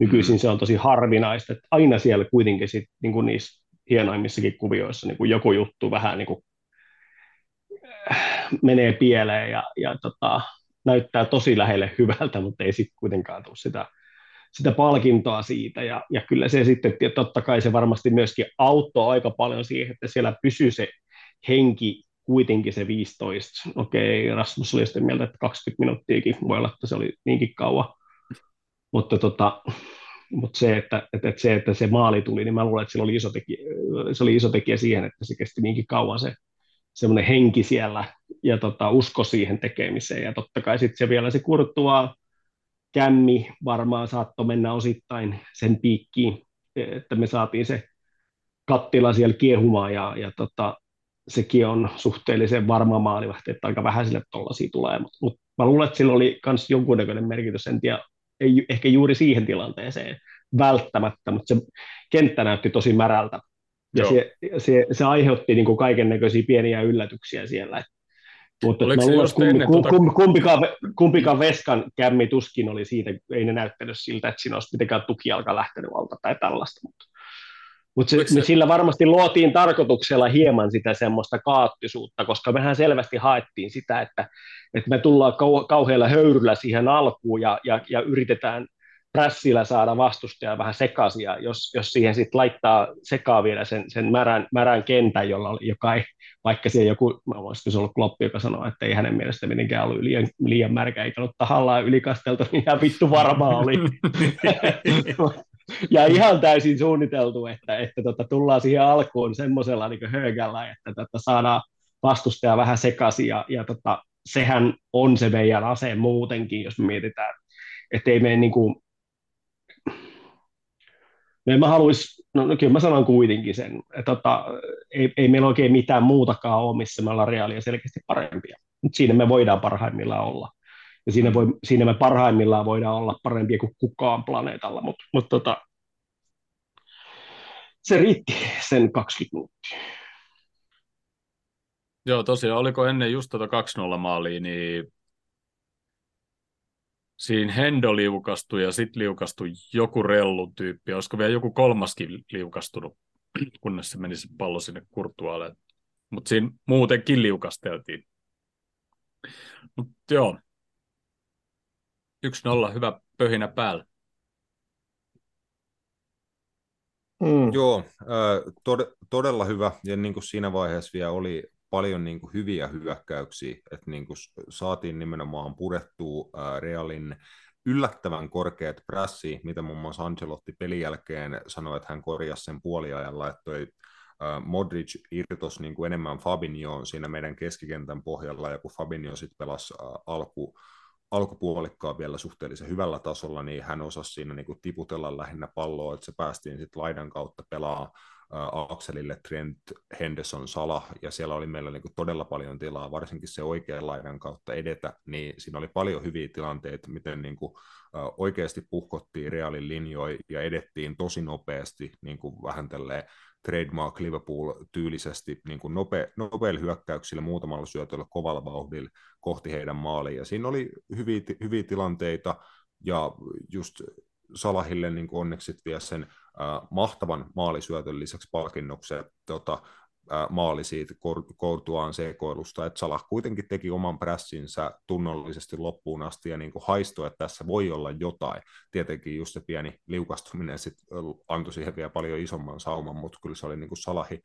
Nykyisin se on tosi harvinaista, että aina siellä kuitenkin sit, niin kuin niissä hienoimmissakin kuvioissa niin kuin joku juttu vähän niin kuin menee pieleen ja, ja tota, näyttää tosi lähelle hyvältä, mutta ei sitten kuitenkaan tule sitä sitä palkintoa siitä, ja, ja kyllä se sitten, ja totta kai se varmasti myöskin auttoi aika paljon siihen, että siellä pysyy se henki, kuitenkin se viisitoista. Okei, Rasmus oli sitten mieltä, että kaksikymmentä minuuttiakin voi olla, että se oli niinkin kauan, mutta, tota, mutta se, että, että se, että se maali tuli, niin mä luulen, että se oli iso tekijä, se oli iso tekijä siihen, että se kesti niinkin kauan se semmoinen henki siellä, ja tota, usko siihen tekemiseen, ja totta kai sitten se vielä se kurttuaa, Kämmi varmaan saattoi mennä osittain sen piikkiin, että me saatiin se kattila siellä kiehumaan, ja, ja tota, sekin on suhteellisen varma maalivahti, että aika vähän sille tollaisia tulee, mutta mut mä luulen, että sillä oli myös jonkunnäköinen merkitys, en tiedä, ei ehkä juuri siihen tilanteeseen välttämättä, mutta se kenttä näytti tosi märältä, ja se, se, se aiheutti niinku kaikennäköisiä pieniä yllätyksiä siellä, että mutta mä luulen, kumpikaan, kumpikaan, kumpikaan Veskan Kämmi tuskin oli siitä, ei ne näyttänyt siltä, että siinä olisi mitenkään tukijalka lähtenyt alta tai tällaista. Mutta Mut se, se... sillä varmasti luotiin tarkoituksella hieman sitä semmoista kaattisuutta, koska mehän selvästi haettiin sitä, että, että me tullaan kau- kauhealla höyryllä siihen alkuun ja, ja, ja yritetään prässillä saada vastustaja vähän sekaisia, jos, jos siihen sitten laittaa sekaan vielä sen, sen märän, märän kentän, jolla, joka ei, vaikka siellä joku, olisiko se ollut Kloppi, joka sanoi, että ei hänen mielestä mitenkään ollut liian, liian märkä, eikä ollut tahallaan ylikasteltu, niin ihan vittu varmaa oli. Ja ihan täysin suunniteltu, että, että tota, tullaan siihen alkuun semmoisella niin höökällä, että tota, saadaan vastustaja vähän sekaisin, ja, ja tota, sehän on se meidän ase muutenkin, jos me mietitään, että ei meidän niin kuin, me mä haluais, no kyllä mä sanon kuitenkin sen, että tota, ei, ei meillä oikein mitään muutakaan ole, missä me ollaan reaalia selkeästi parempia, mutta siinä me voidaan parhaimmillaan olla. Ja siinä, voi, siinä me parhaimmillaan voidaan olla parempia kuin kukaan planeetalla, mutta mut tota, se riitti sen kaksikymmentä minuuttia. Joo, tosiaan, oliko ennen just tuota kaksi nolla maalia, niin siinä Hendo liukastui ja sitten liukastui joku rellun tyyppi. Olisiko vielä joku kolmaskin liukastunut, kunnes se meni se pallo sinne Kurtualle. Mutta siinä muutenkin liukasteltiin. Mutta joo. yksi nolla, hyvä pöhinä päällä. Mm. Joo, tod- todella hyvä. Ja niin kuin siinä vaiheessa vielä oli paljon niin kuin hyviä hyökkäyksiä. Että niin kuin saatiin nimenomaan purettua Realin yllättävän korkeat prässi, mitä muun muassa Ancelotti pelin jälkeen sanoi, että hän korjasi sen puoliajalla, että toi Modric irtosi niin kuin enemmän Fabinhoon siinä meidän keskikentän pohjalla, ja kun Fabinho sitten pelasi alku alkupuolikkaa vielä suhteellisen hyvällä tasolla, niin hän osasi siinä niin kuin tiputella lähinnä palloa, että se päästiin sitten laidan kautta pelaa Akselille Trent, Henderson, Salah, ja siellä oli meillä niin kuin todella paljon tilaa, varsinkin se oikean laidan kautta edetä, niin siinä oli paljon hyviä tilanteita, miten niin kuin oikeasti puhkottiin Realin linjoja ja edettiin tosi nopeasti, niin kuin vähän tälleen trademark Liverpool-tyylisesti niin kuin nope, nopeilla hyökkäyksillä, muutamalla syötöllä, kovalla vauhdilla kohti heidän maaliin. Ja siinä oli hyviä, hyviä tilanteita, ja just Salahille niin kuin onneksi vielä sen äh, mahtavan maalisyötön lisäksi palkinnokseen tota, äh, maali siitä Courtois'n sekoilusta, että Salah kuitenkin teki oman prässinsä tunnollisesti loppuun asti, ja niin kuin haistoi, että tässä voi olla jotain. Tietenkin just se pieni liukastuminen sit antoi siihen vielä paljon isomman sauman, mutta kyllä se oli niin kuin Salahin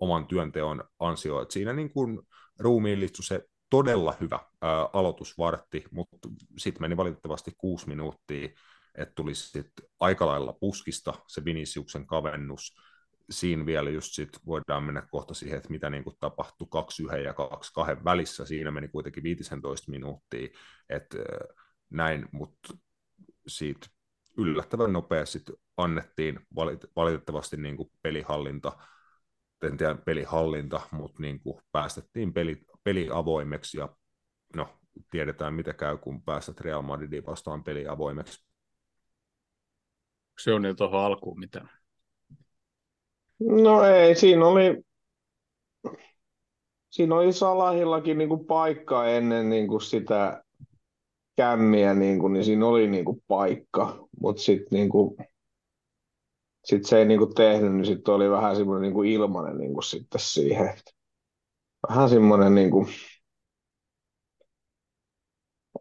oman työnteon ansio, että siinä niin kuin ruumiillistui se todella hyvä äh, aloitusvartti, mutta sitten meni valitettavasti kuusi minuuttia, että tuli sitten aika lailla puskista se Viniciuksen kavennus. Siinä vielä just sitten voidaan mennä kohta siihen, että mitä niin kuin tapahtui kaksi yksi ja kaksi kaksi välissä. Siinä meni kuitenkin viisitoista minuuttia, että näin, mutta siitä yllättävän nopeasti annettiin valit- valitettavasti niin kuin pelihallinta, en tiedä pelihallinta, mutta niin kuin päästettiin peli, peli avoimeksi, ja no, tiedetään mitä käy, kun päästät Real Madridin vastaan peli avoimeksi. Se on jo tuohon alkuun mitään. No ei, siinä oli, siinä oli Salahillakin niinku paikka ennen niinku sitä kämmiä, niinku, niin siinä oli niinku paikka, mutta sitten niinku, sit se ei niinku tehnyt, niin sitten oli vähän semmoinen niinku ilmainen niinku sitten siihen. Vähän semmoinen, niinku,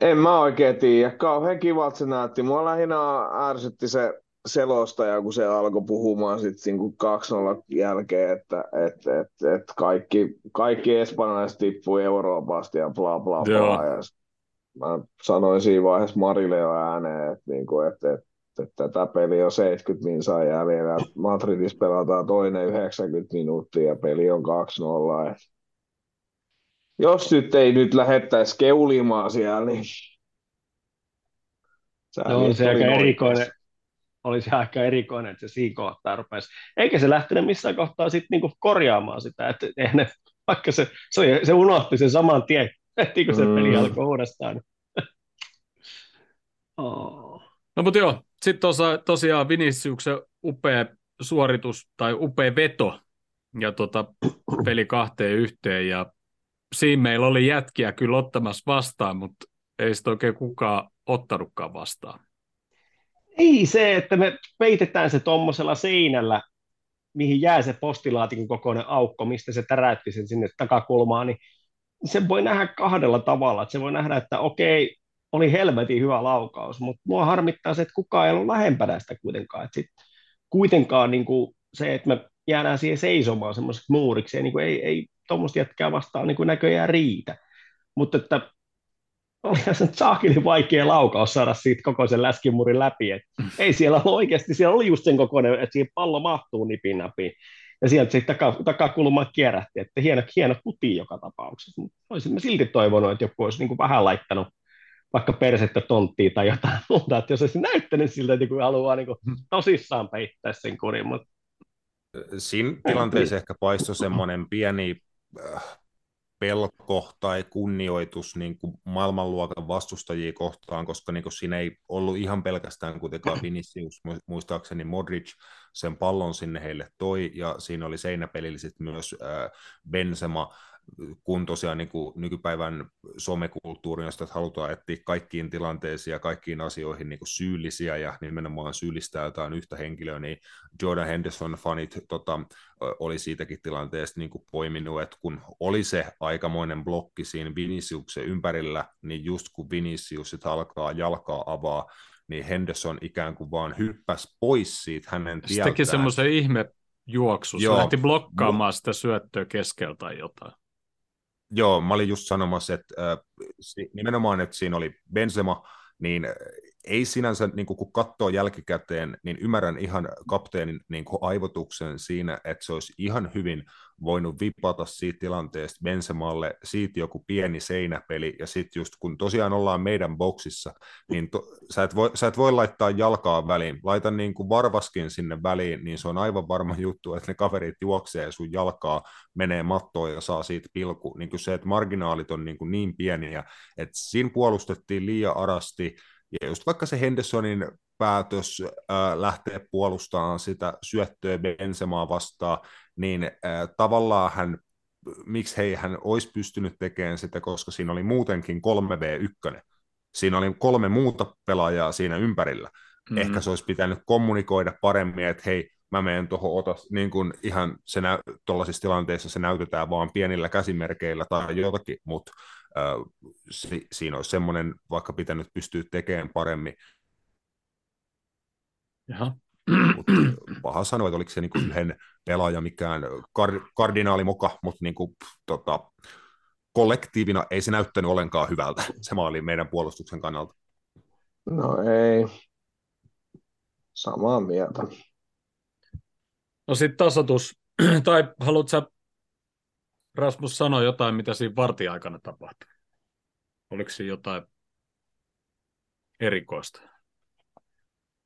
en mä oikein tiedä, kauhean kivalta se näytti. Mua lähinnä ärsytti se selostaja, kun se alkoi puhumaan sitten niinku kaksi nolla jälkeen, että et, et, et kaikki, kaikki espanjalaiset tippuu Euroopasta ja bla bla bla. Ja mä sanoin siinä vaiheessa Marille jo ääneen, että niinku, et, et, et tätä peliä on seitsemänkymmentä minsaa jäljellä. Madridissa pelataan toinen yhdeksänkymmentä minuuttia ja peli on kaksi nolla. Et jos nyt ei nyt lähettäisi keulimaan siellä, niin no, oli se aika erikoinen. Oli se aika erikoinen, että se siinä kohtaa rupesi. Eikä se lähtenyt missään kohtaa sit niinku korjaamaan sitä, että ne, vaikka se, se, se unohti sen saman tien, ehtiikö se mm. peli alkoi uudestaan. Oh. No mutta joo, sitten tosiaan Viniciuksen upea suoritus tai upea veto ja tota, peli kahteen yhteen, ja siinä meillä oli jätkiä kyllä ottamassa vastaan, mutta ei sitä oikein kukaan ottanutkaan vastaan. Ei se, että me peitetään se tuommoisella seinällä, mihin jää se postilaatikon kokoinen aukko, mistä se täräytti sen sinne takakulmaan, niin se voi nähdä kahdella tavalla. Että se voi nähdä, että okei, oli helvetin hyvä laukaus, mutta mua harmittaa se, että kukaan ei ollut lähempänä sitä kuitenkaan. Sit kuitenkaan niin kuin se, että me jäädään siihen seisomaan semmoiseksi muuriksi, niin kuin ei, ei tuommoista jätkää vastaan niin kuin näköjään riitä. Mutta että oli tässä saakeli vaikea laukaus saada siitä koko sen läskimurin läpi. Et ei siellä ole oikeasti, siellä oli just sen kokoinen, että siihen pallo mahtuu nipin napiin. Ja sieltä se taka, takakulma kierähti, että hieno, hieno puti joka tapauksessa. Olisimme silti toivonut, että joku olisi niin kuin vähän laittanut vaikka persettä tonttiin tai jotain muuta, että jos olisi näyttänyt siltä, että joku haluaa niin kuin tosissaan peittää sen kurin. Mutta... Siinä tilanteessa ehkä paistoi semmoinen pieni pelko tai kunnioitus niin kuin maailmanluokan vastustajia kohtaan, koska niin kuin siinä ei ollut ihan pelkästään kuitenkaan Vinicius, muistaakseni Modric sen pallon sinne heille toi, ja siinä oli seinäpelilliset myös äh, Benzema, kun tosiaan niin kuin nykypäivän somekulttuurin, josta halutaan etsiä kaikkiin tilanteisiin ja kaikkiin asioihin niin kuin syyllisiä ja nimenomaan syyllistää jotain yhtä henkilöä, niin Jordan Henderson-fanit tota, oli siitäkin tilanteesta niin kuin poiminut, että kun oli se aikamoinen blokki siinä Viniciuksen ympärillä, niin just kun Vinicius sit alkaa jalkaa avaa, niin Henderson ikään kuin vaan hyppäsi pois siitä hänen tieltään. Se teki semmoisen ihme juoksu, se lähti blokkaamaan sitä syöttöä keskeltä tai jotain. Joo, mä olin just sanomassa, että nimenomaan, että siinä oli Benzema, niin ei sinänsä, niin kun katsoo jälkikäteen, niin ymmärrän ihan kapteenin niin aivotuksen siinä, että se olisi ihan hyvin voinut vipata siitä tilanteesta Benzemalle, siitä joku pieni seinäpeli, ja sitten just kun tosiaan ollaan meidän boksissa, niin to, sä, et voi, sä et voi laittaa jalkaa väliin, laita niin kuin varvaskin sinne väliin, niin se on aivan varma juttu, että ne kaverit juoksee sun jalkaa, menee mattoon ja saa siitä pilku, niin kuin se, että marginaalit on niin, kuin niin pieniä, että siinä puolustettiin liian arasti, ja just vaikka se Hendersonin päätös äh, lähtee puolustamaan sitä syöttöä Benzemaa vastaan, niin äh, tavallaan hän, miksi hei, hän olisi pystynyt tekemään sitä, koska siinä oli muutenkin kolme vastaan yksi. Siinä oli kolme muuta pelaajaa siinä ympärillä. Mm-hmm. Ehkä se olisi pitänyt kommunikoida paremmin, että hei, mä menen tuohon otas, niin kuin ihan se nä- tuollaisissa tilanteissa se näytetään vaan pienillä käsimerkeillä tai jotakin, mutta äh, si- siinä olisi semmoinen vaikka pitänyt pystyä tekemään paremmin. Jaha. Mut paha sanoa, että oliko se niinku yhden pelaaja mikään kar- kardinaalimoka, mutta niinku, tota, kollektiivina ei se näyttänyt ollenkaan hyvältä. Se maali meidän puolustuksen kannalta. No ei. Samaa mieltä. No sitten tasoitus. Tai haluatko sä, Rasmus, sanoa jotain, mitä siinä vartin aikana tapahtui? Oliko siinä jotain erikoista?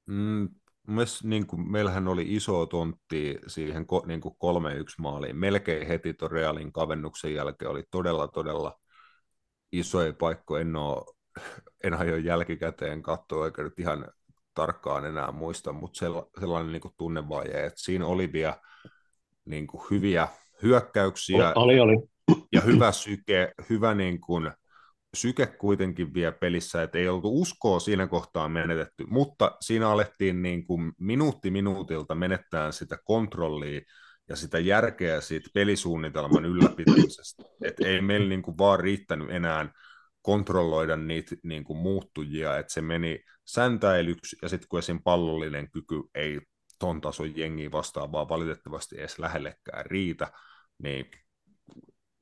Mm, niin kuin, meillähän oli iso tontti siihen niin kuin kolme yksi maaliin. Melkein heti tuon Realin kavennuksen jälkeen oli todella, todella isoja paikkoja. En, en aio jälkikäteen katsoa, eikä nyt ihan tarkkaan enää muista, mutta sellainen niin kuin tunnevaje, että siinä oli vielä niin kuin hyviä hyökkäyksiä oli, oli. ja hyvä syke, hyvä niin kuin, syke kuitenkin vielä pelissä, että ei oltu uskoa siinä kohtaa menetetty, mutta siinä alettiin niin kuin minuutti minuutilta menettää sitä kontrollia ja sitä järkeä siitä pelisuunnitelman ylläpitämisestä. Että ei meillä niin kuin vaan riittänyt enää kontrolloida niitä niin kuin muuttujia, että se meni säntäilyksi ja sitten kun esim. Pallollinen kyky ei ton tason jengiä vastaan vaan valitettavasti edes lähellekään riitä, niin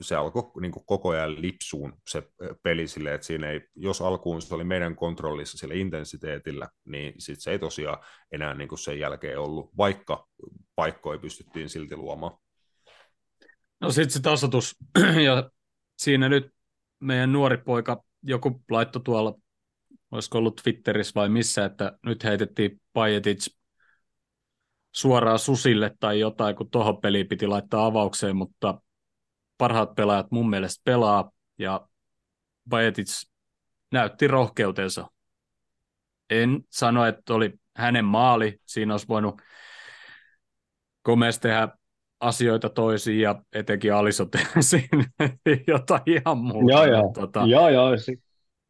se alkoi niin kuin koko ajan lipsuun se peli silleen, että siinä ei, jos alkuun se oli meidän kontrollissa sillä intensiteetillä, niin sitten se ei tosiaan enää niin kuin sen jälkeen ollut, vaikka paikkoja pystyttiin silti luomaan. No sitten se tasoitus, ja siinä nyt meidän nuori poika, joku laittoi tuolla, olisiko ollut Twitterissä vai missä, että nyt heitettiin Pajetic suoraan susille tai jotain, kun tuohon peliin piti laittaa avaukseen, mutta parhaat pelaajat mun mielestä pelaa, ja Pajetic näytti rohkeutensa. En sano, että oli hänen maali, siinä olisi voinut Gomez tehdä asioita toisiin, ja etenkin Alisson tehdä siinä jotain ihan muuta. Joo, joo. Tota, joo, joo. Si-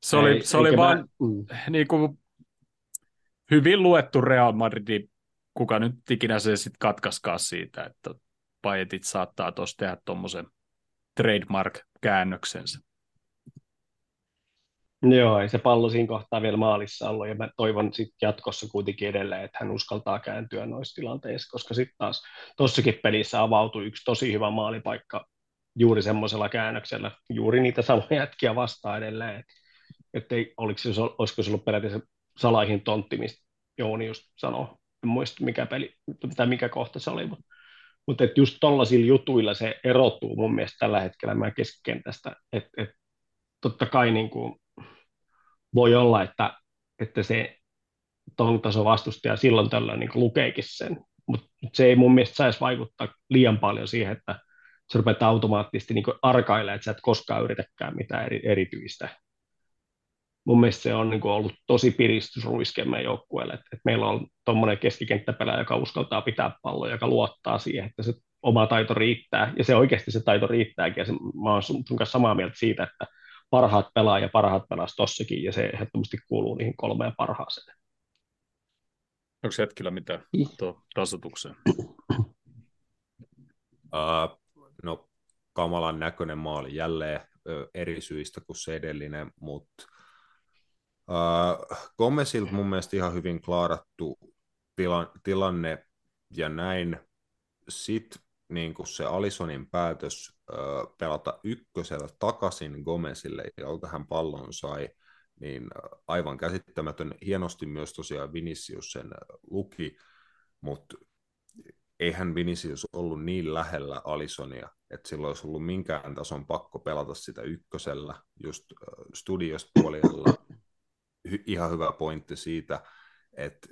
se oli, ei, se oli vaan mä... niin kuin, hyvin luettu Real Madrid, kuka nyt ikinä se sitten katkaiskaan siitä, että Pajetic saattaa tuossa tehdä tuommoisen trademark-käännöksensä. Joo, ei se pallo siinä kohtaa vielä maalissa ollut, ja mä toivon sit jatkossa kuitenkin edelleen, että hän uskaltaa kääntyä noissa tilanteissa, koska sitten taas tuossakin pelissä avautui yksi tosi hyvä maalipaikka juuri semmoisella käännöksellä, juuri niitä samoja jätkiä vastaan edelleen, että ei, oliko se, olisiko se ollut peräti se Salahin tontti, mistä Jouni just sanoi, en muista mikä peli, tai mikä kohta se oli, mutta mut just tollaisilla jutuilla se erottuu mun mielestä tällä hetkellä mä keskikentästä, että et, totta kai niin kuin voi olla, että, että se tuohon tason vastustaja silloin tällöin niin lukeekin sen, mutta se ei mun mielestä saisi vaikuttaa liian paljon siihen, että se rupeaa automaattisesti niin arkailemaan, että sä et koskaan yritäkään mitään eri, erityistä. Mun mielestä se on niin ollut tosi piristysruiske meidän joukkueelle, että, että meillä on tuommoinen keskikenttäpelaaja, joka uskaltaa pitää palloa, joka luottaa siihen, että se oma taito riittää, ja se oikeasti se taito riittääkin, ja se, mä oon sun kanssa samaa mieltä siitä, että parhaat pelaa ja parhaat pelasi tossakin, ja se ehdottomasti kuuluu niihin kolmeen parhaaseen. Onko hetkellä mitään tuo tasoitukseen? Uh, no, kamalan näköinen maali jälleen eri syistä kuin se edellinen, mutta uh, Gomesilta mun mielestä ihan hyvin klaarattu tila- tilanne ja näin. Sitten niin kuin se Alissonin päätös uh, pelata ykkösellä takaisin Gomezille, jolta hän pallon sai, niin uh, aivan käsittämätön. Hienosti myös tosiaan Vinicius sen luki, mutta eihän Vinicius ollut niin lähellä Alissonia, että silloin olisi ollut minkään tason pakko pelata sitä ykkösellä just uh, studiosta puolella. Hy- ihan hyvä pointti siitä, että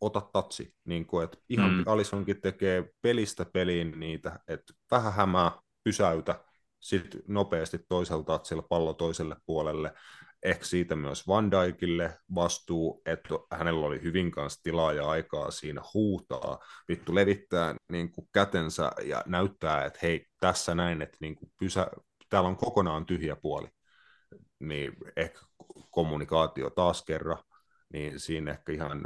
ota tatsi, niin kuin, että ihan mm. Alissonkin tekee pelistä peliin niitä, että vähän hämää, pysäytä, sitten nopeasti toisella tatsilla pallo toiselle puolelle, ehkä siitä myös Van Dijkille vastuu, että hänellä oli hyvin kanssa tilaa ja aikaa siinä huutaa, vittu levittää niin kuin kätensä ja näyttää, että hei, tässä näin, että niin kuin pysä... täällä on kokonaan tyhjä puoli, niin ehkä kommunikaatio taas kerran, niin siinä ehkä ihan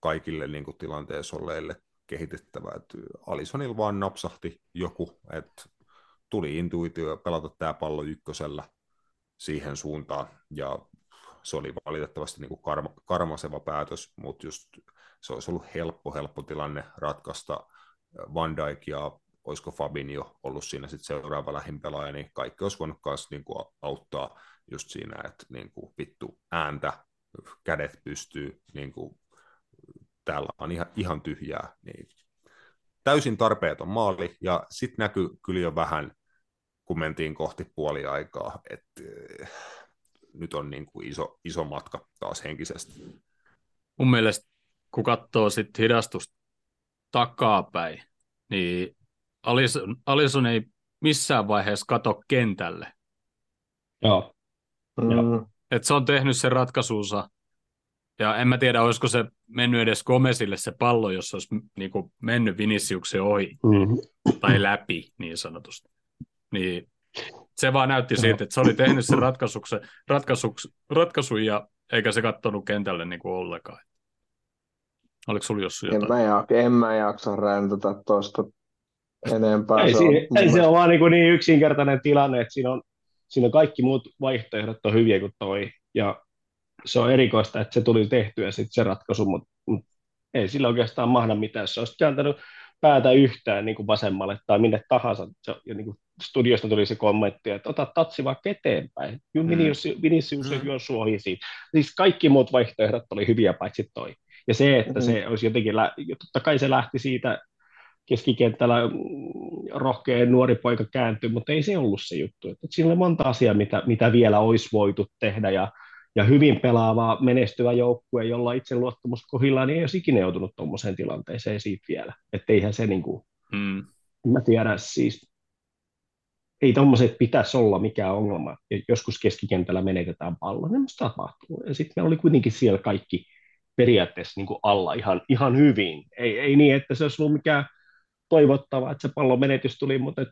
kaikille niin kuin tilanteessa olleille kehitettävä, että Alissonilla vaan napsahti joku, että tuli intuitio pelata tämä pallo ykkösellä siihen suuntaan, ja se oli valitettavasti niin kuin karma, karmaseva päätös, mutta just se olisi ollut helppo, helppo tilanne ratkaista. Van Dijk ja olisiko Fabinho ollut siinä sitten seuraava lähinpelaaja, niin kaikki olisi voinut myös niin kuin auttaa just siinä, että niin kuin vittu ääntä, kädet pystyy, niin kuin täällä on ihan, ihan tyhjää, niin täysin tarpeeton maali, ja sitten näkyy kyllä jo vähän, kun mentiin kohti puoliaikaa, että eh, nyt on niin kuin iso, iso matka taas henkisesti. Mun mielestä, kun katsoo sitten hidastusta takapäin, niin Alisson, Alisson ei missään vaiheessa kato kentälle. Joo. Mm. Että se on tehnyt sen ratkaisuunsa. Ja en mä tiedä, olisiko se mennyt edes Gomezille se pallo, jos olisi niin kuin mennyt Viniciuksen ohi mm. tai läpi, niin sanotusti. Niin se vaan näytti siitä, että se oli tehnyt sen ratkaisun, ja eikä se katsonut kentälle niin kuin ollenkaan. Oliko sulla jossain jotain? En mä, jak- en mä jaksa räntätä tuosta enempää. Ei se, on, ei se mielestä... on vaan niin, niin yksinkertainen tilanne, että siinä on, siinä on kaikki muut vaihtoehdot on hyviä kuin toi, ja se on erikoista, että se tuli tehtyä sitten se ratkaisu, mutta mut ei sillä oikeastaan mahda mitään. Jos se olisi kääntänyt päätä yhtään niin kuin vasemmalle tai minne tahansa, se, ja niin kuin studiosta tuli se kommentti, että ota tatsi vaan eteenpäin. Vinicius mm. on suohi siitä. Siis kaikki muut vaihtoehdot oli hyviä, paitsi toi. Ja se, että mm. se olisi jotenkin, lä- totta kai se lähti siitä keskikentällä, rohkea nuori poika kääntyi, mutta ei se ollut se juttu. Et, et siinä oli monta asiaa, mitä, mitä vielä olisi voitu tehdä, ja ja hyvin pelaava, menestyvä joukkue, jolla itseluottamus kohillaan, niin ei olisi ikinä joutunut tuommoiseen tilanteeseen siitä vielä. Että eihän se niin kuin, mm. mä tiedän, siis ei tuommoiset pitäisi olla mikään ongelma. Joskus keskikentällä menetetään pallo, niin musta tapahtuu. Ja sitten me oli kuitenkin siellä kaikki periaatteessa niin kuin alla ihan, ihan hyvin. Ei, ei niin, että se olisi ollut mikään toivottavaa, että se pallon menetys tuli, mutta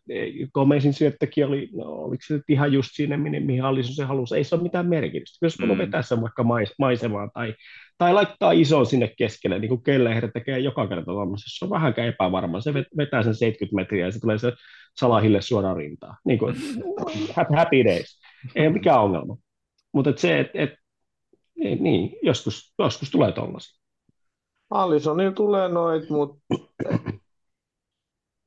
Gomezin syöttäkin oli, no, oliko se ihan just siinä, mihin Alisson se halusi, ei se ole mitään merkitystä, jos voi mm. vetää sen vaikka mais, maisemaan tai, tai laittaa ison sinne keskelle, niin kuin Kelleher tekee joka kerta tuollaisessa, se on vähänkään epävarma, se vetää sen seitsemänkymmentä metriä ja se tulee se Salahille suoraan rintaan, niin kuin happy days, ei ole mikään ongelma. Mutta et se, että et, et, niin, joskus, joskus tulee tollaisia. Allisonilla tulee noit, mutta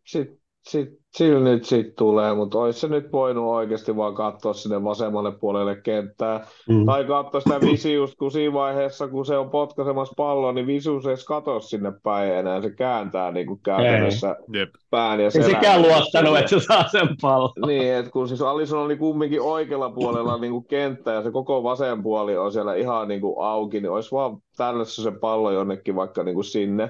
sitten sit, sillä nyt sitten tulee, mutta olisi se nyt voinut oikeasti vaan katsoa sinne vasemmalle puolelle kenttää. Mm. Tai katsoa sitä Visiusta, kun siinä vaiheessa, kun se on potkaisemassa palloa, niin Visius ei katso sinne päin enää. Se kääntää niin kuin käytännössä pään ja selän. Ei sekään luottanut, että se saa sen pallon. Niin, että kun siis Alisson oli kumminkin oikealla puolella niin kuin kenttä ja se koko vasen puoli on siellä ihan niin kuin auki, niin olisi vaan tällaisessa se pallo jonnekin vaikka niin kuin sinne.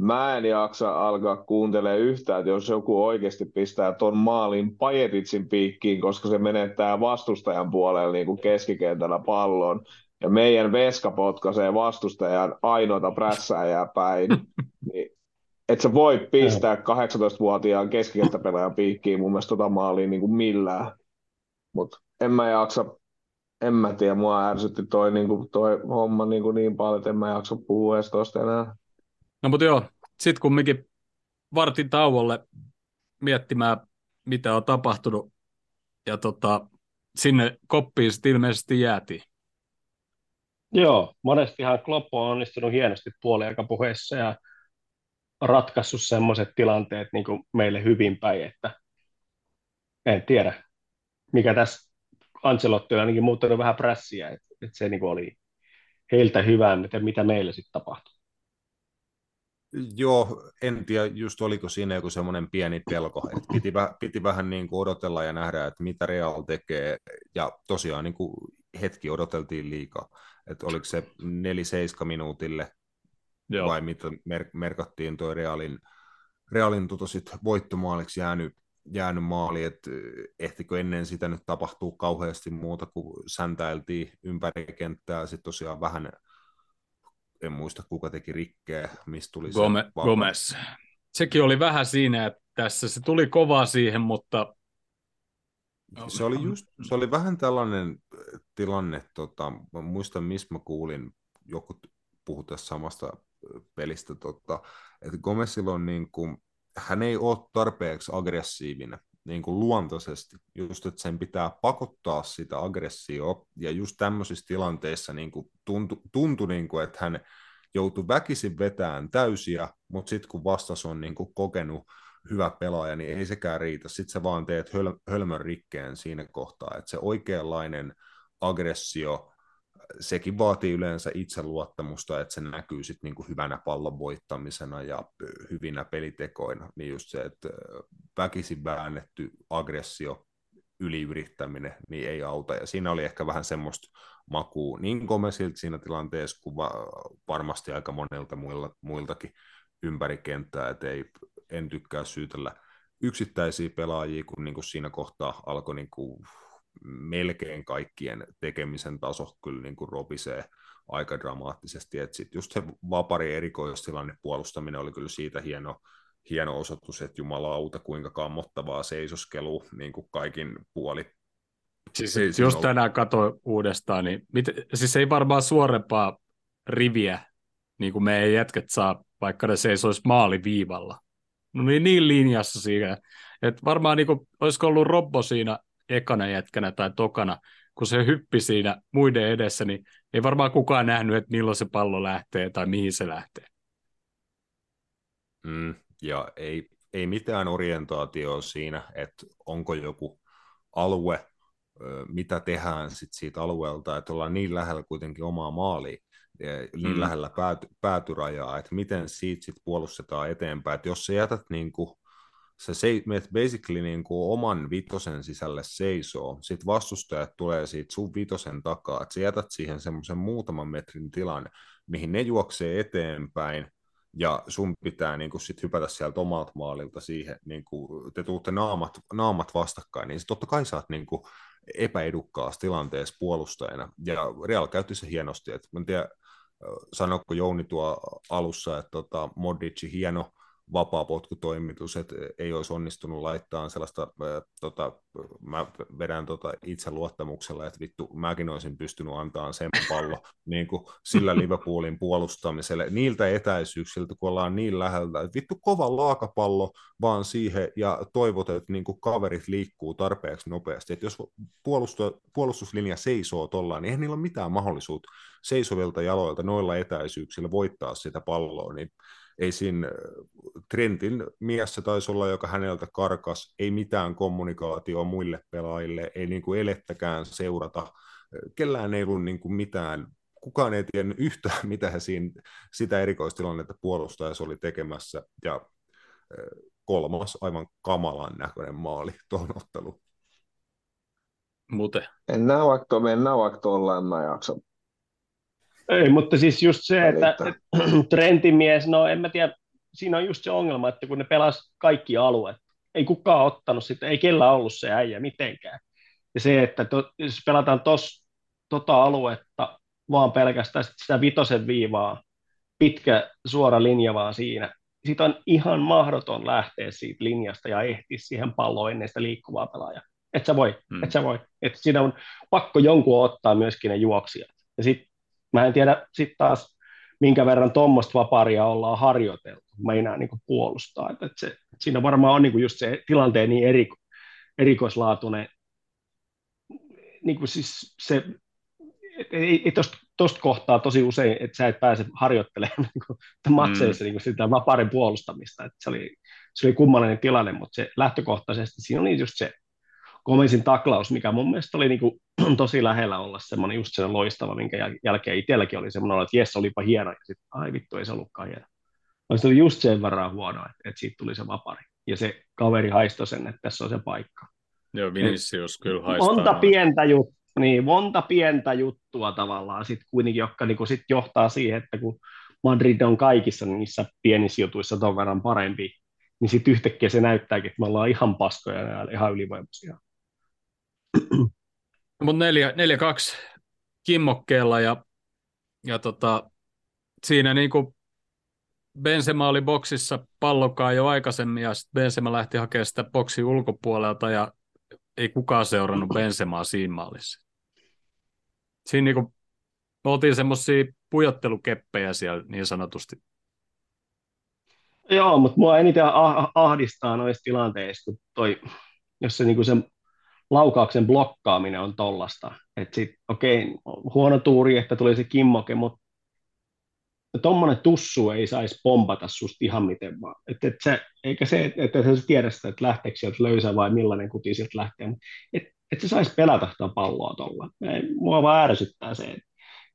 Mä en jaksa alkaa kuuntelemaan yhtään, että jos joku oikeasti pistää ton maalin Pajetitsin piikkiin, koska se menettää vastustajan puolella niin kuin keskikentällä pallon. Ja meidän veska potkaisee vastustajan ainoita prässääjää päin. Niin, et sä voi pistää kahdeksantoistavuotiaan keskikenttäpelaajan piikkiin mun mielestä tota maaliin niin kuin millään. Mut en mä jaksa, en mä tiedä, mua ärsytti toi, niin kuin, toi homma niin, kuin niin paljon, että en mä jaksa puhua edes tosta enää. No mutta joo, sitten kumminkin vartin tauolle miettimään, mitä on tapahtunut, ja tota, sinne koppiin sitten ilmeisesti jäätiin. Joo, monestihan Klopp on onnistunut hienosti puoliaikapuheessa ja ratkaissut sellaiset tilanteet niin kuin meille hyvin päin, että en tiedä, mikä tässä Ancelotti on ainakin muuttanut vähän prässiä, että, että se niin kuin oli heiltä hyvää, mitä, mitä meille sitten tapahtui. Joo, en tiedä, just oliko siinä joku semmoinen pieni pelko, että piti, väh, piti vähän niin kuin odotella ja nähdä, että mitä Real tekee, ja tosiaan niin kuin hetki odoteltiin liikaa, että oliko se neljä seitsemän minuutille, joo, vai mitä mer- merkattiin toi Realin, Realin tutosit voittomaaliksi jäänyt, jäänyt maali, että ehtikö ennen sitä nyt tapahtuu kauheasti muuta, kun säntäiltiin ympäri kenttää, sitten tosiaan vähän... En muista, kuka teki rikkeä, mistä tuli Gome, se... Gomez. Sekin oli vähän siinä, että tässä se tuli kovaa siihen, mutta... Se oli, just, se oli vähän tällainen tilanne, tota, mä muistan, missä mä kuulin, joku puhui tässä samasta pelistä, tota, että Gomezilla on niin kuin, hän ei ole tarpeeksi aggressiivinen, niin kuin luontaisesti, just että sen pitää pakottaa sitä aggressiota, ja just tämmöisissä tilanteissa niin kuin tuntui, tuntui niin kuin, että hän joutui väkisin vetämään täysiä, mutta sitten kun vastas on niin kuin kokenut hyvä pelaaja, niin ei sekään riitä, sitten sä vaan teet höl, hölmön rikkeen siinä kohtaa, että se oikeanlainen aggressio, sekin vaatii yleensä itseluottamusta, että se näkyy sitten niinku hyvänä pallon voittamisena ja hyvinä pelitekoina. Niin just se, että väkisin väännetty aggressio, yliyrittäminen, niin ei auta. Ja siinä oli ehkä vähän semmoista makua niin Gomezilta siinä tilanteessa kuin varmasti aika monelta muilta, muiltakin ympäri kenttää, että ei, en tykkää syytellä yksittäisiä pelaajia, kun niinku siinä kohtaa alkoi... Niinku melkein kaikkien tekemisen taso kyllä niin kuin ropisee aika dramaattisesti. Et sit just se vapari erikoistilanne puolustaminen oli kyllä siitä hieno, hieno osoitus, että jumalauta kuinka kammottavaa seisoskelu niin kuin kaikin puoli. Siis, siis jos tänään katsoin uudestaan, niin mit, siis ei varmaan suorempaa riviä, niin kuin meidän jätkät saa, vaikka ne seisois maaliviivalla. No niin, niin linjassa siinä. Et varmaan niin kuin, olisiko ollut Robbo siinä ekana jätkänä tai tokana, kun se hyppi siinä muiden edessä, niin ei varmaan kukaan nähnyt, että milloin se pallo lähtee tai mihin se lähtee. Mm, ja ei, ei mitään orientaatioa siinä, että onko joku alue, mitä tehdään sit siitä alueelta, että ollaan niin lähellä kuitenkin omaa maalia, niin mm. lähellä pääty, päätyrajaa, että miten siitä sit puolustetaan eteenpäin. Että jos sä jätät niin kuin se menet basically niin kuin oman vitosen sisälle seisoo, sitten vastustajat tulee siitä sun vitosen takaa, että sä jätät siihen semmoisen muutaman metrin tilan, mihin ne juoksee eteenpäin, ja sun pitää niin kuin sit hypätä sieltä omalta maalilta siihen, niin kuin te tuutte naamat, naamat vastakkain, niin totta kai sä oot niin kuin epäedukkaassa tilanteessa puolustajana, ja Real käytti se hienosti, että mä en tiedä, sanoiko Jouni tuo alussa, että tota, Modric hieno, vapaapotkutoimitus, että ei olisi onnistunut laittaa sellaista, äh, tota, mä vedän tota itseluottamuksella, että vittu, mäkin olisin pystynyt antamaan sen pallon niin kuin sillä Liverpoolin puolustamiselle, niiltä etäisyyksiltä, kun ollaan niin läheltä, että vittu kova laakapallo vaan siihen ja toivot, että niin kuin kaverit liikkuu tarpeeksi nopeasti, että jos puolustu, puolustuslinja seisoo tollaan, niin eihän niillä ole mitään mahdollisuutta seisovilta jaloilta noilla etäisyyksillä voittaa sitä palloa, niin ei siinä Trentin miessä taisi olla, joka häneltä karkas, ei mitään kommunikaatioa muille pelaajille, ei niin kuin elettäkään seurata, kellään ei ollut niin kuin mitään, kukaan ei tiennyt yhtään, mitä he siinä sitä erikoistilannetta puolustajassa oli tekemässä, ja kolmas aivan kamalan näköinen maali tuohon otteluun. Muten. Mennään vaikka, mennään vaikka tuollaan ajakson. Ei, mutta siis just se, että, että Trentimies, no en mä tiedä, siinä on just se ongelma, että kun ne pelasivat kaikki alueet, ei kukaan ottanut sitä, ei kellään ollut se äijä mitenkään. Ja se, että to, jos pelataan tos, tota aluetta, vaan pelkästään sitä vitosen viivaa, pitkä suora linja vaan siinä, siitä on ihan mahdoton lähteä siitä linjasta ja ehtiä siihen palloon ennen sitä liikkuvaa pelaajaa. Et sä voi, hmm. et sä voi. Et siinä on pakko jonkun ottaa myöskin ne juoksijat. Ja sitten mä en tiedä sitten taas, minkä verran tuommoista vaparia ollaan harjoiteltu, mä enää niin kuin puolustaa. Että se, siinä varmaan on niin kuin just se tilanteen niin eriko, erikoislaatuinen, niin kuin siis se, et, ei, ei tuosta kohtaa tosi usein, että sä et pääse harjoittelemaan niin matseissa mm. niin sitä vaparin puolustamista. Että se oli, se oli kummallinen tilanne, mutta se lähtökohtaisesti siinä oli just se Komensin taklaus, mikä mun mielestä oli niin kuin tosi lähellä olla semmoinen just se loistava, minkä jäl- jälkeen itselläkin oli semmoinen, että jes, olipa hieno, ja sitten ai vittu, ei se ollutkaan hieno. Vaan se oli just sen verran huono, että, että siitä tuli se vapari. Ja se kaveri haistoi sen, että tässä on se paikka. Joo, Vinicius kyllä haistaa. Monta pientä, jut- niin, monta pientä juttua tavallaan sitten kuitenkin, jotka niin sit johtaa siihen, että kun Madrid on kaikissa niissä pienissä jutuissa ton verran parempi, niin sitten yhtäkkiä se näyttääkin, että me ollaan ihan paskoja ja ihan ylivoimaisia. Mutta neljä kaksi kimmokkeella ja, ja tota, siinä niinku Benzema oli boksissa pallokaa jo aikaisemmin ja sitten Benzema lähti hakemaan sitä boksin ulkopuolelta ja ei kukaan seurannut Benzemaa siinä maalissa. Siinä niinku, me oltiin semmoisia pujottelukeppejä siellä niin sanotusti. Joo, mutta mua eniten ahdistaa noissa tilanteissa, kun toi, jos se niinku sen laukauksen blokkaaminen on tollasta. Että sitten, okei, okay, huono tuuri, että tuli se kimmoke, mutta tommonen tussu ei saisi pompata susta ihan miten vaan. Et, et sä, eikä se, että et sä tiedä sitä, että lähteekö sieltä löysää vai millainen kuti sieltä lähtee. Että et sä saisi pelätä sitä palloa tuolla. Mua vaan ärsyttää se. Et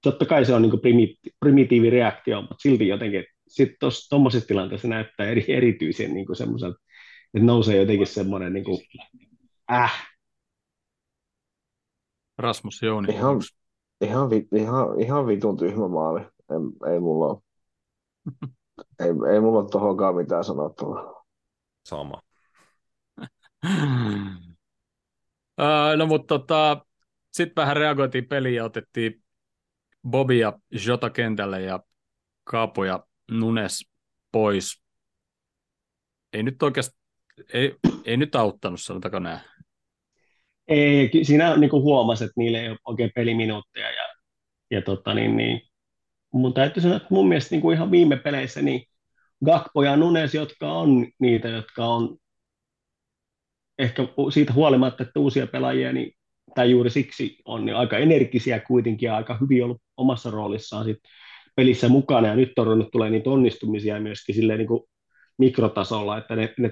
totta kai se on niinku primiti- primitiivi reaktio, mutta silti jotenkin, sitten tuommoisessa tilanteessa näyttää eri, erityisen niinku semmoiselta, että nousee jotenkin semmoinen niinku, äh, Rasmus Jouni. Ihan, ihan, ihan, ihan vitun tyhmä maali. Ei, ei mulla ole. ei, ei mulla ole tohonkaan mitään sanottavaa. Sama. no mutta tota, sitten vähän reagoitiin peliin ja otettiin Bobi ja Jota kentälle ja Kaapo ja Nunes pois. Ei nyt oikeastaan, ei, ei nyt auttanut, sanotaanko näin. Ei, siinä niin huomasi, että niillä ei ole oikein peliminuutteja. Ja, ja tota, niin, niin. Mun täytyy sanoa, että mun mielestä niin kuin ihan viime peleissä niin Gakpo ja Nunes, jotka on niitä, jotka on ehkä siitä huolimatta, että uusia pelaajia, niin, tai juuri siksi on niin aika energisiä kuitenkin ja aika hyvin ollut omassa roolissaan sit pelissä mukana. Ja nyt on ruvennut tulee niitä onnistumisia myöskin silleen, niin kuin mikrotasolla, että ne, ne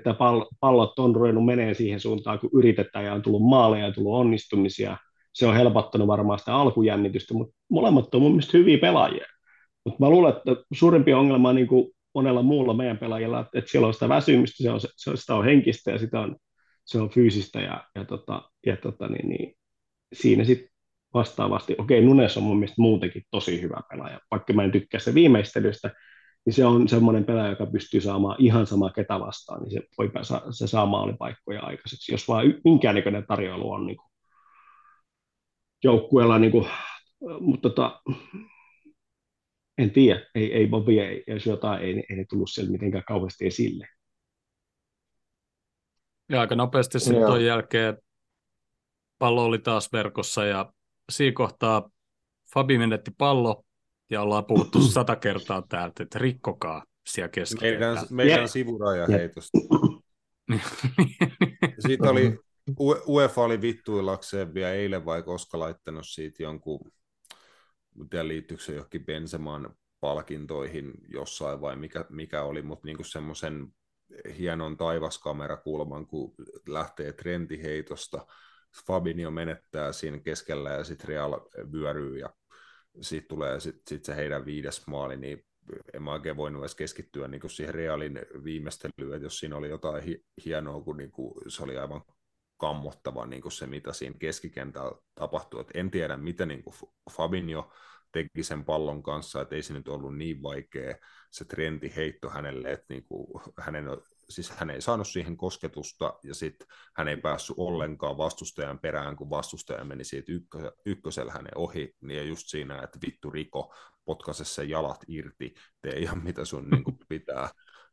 pallot on ruvennut meneen siihen suuntaan, kun yritetään ja on tullut maaleja ja tullut onnistumisia. Se on helpottanut varmaan sitä alkujännitystä, mutta molemmat on mun mielestä hyviä pelaajia. Mutta mä luulen, että suurempi ongelma on niin kuin monella muulla meidän pelaajilla, että siellä on sitä väsymystä, se on, se, sitä on henkistä ja sitä on, se on fyysistä ja, ja, tota, ja tota, niin, niin, siinä sitten vastaavasti. Okei, Nunes on mun mielestä muutenkin tosi hyvä pelaaja, vaikka mä en tykkää se viimeistelystä, niin se on semmoinen pelaaja, joka pystyy saamaan ihan samaa ketä vastaan, niin se voi päästä, se saa maalipaikkoja aikaiseksi, jos vaan minkäännäköinen tarjoilu on niin kuin joukkueella. Niin kuin, mutta tota, en tiedä, ei, ei Bobby ja Jota, ei, ei ne tullut siellä mitenkään kauheasti esille. Ja aika nopeasti sitten tuon jälkeen pallo oli taas verkossa ja siinä kohtaa Fabi menetti pallo ja ollaan puhuttu sata kertaa täältä, että rikkokaa siellä keskellä. Meidän, meidän yeah. sivurajaheitosta. Siitä oli, UEFA oli vittuilakseen vielä eilen vai koska laittanut siitä jonkun, en tiedä liittyykö se johonkin Benzeman palkintoihin jossain vai mikä, mikä oli, mutta niinku semmoisen hienon taivaskaamerakulman, kun lähtee trentiheitosta. Fabinho menettää siinä keskellä ja sitten Real vyöryy ja siitä tulee sit, sit se heidän viides maali, niin en mä oikein voinut edes keskittyä niinku siihen Realin viimeistelyyn, että jos siinä oli jotain hi- hienoa, kun niinku se oli aivan kammottava niinku se, mitä siinä keskikentällä tapahtui. Et en tiedä, mitä niinku Fabinho teki sen pallon kanssa, että ei se nyt ollut niin vaikea se trendi heitto hänelle, että niinku, hänen, siis hän ei saanut siihen kosketusta ja sitten hän ei päässyt ollenkaan vastustajan perään, kun vastustaja meni siitä ykkö, ykkösellä hänen ohi, niin ja just siinä, että vittu Riko, potkaise sen jalat irti, tee ihan mitä sun niinku pitää,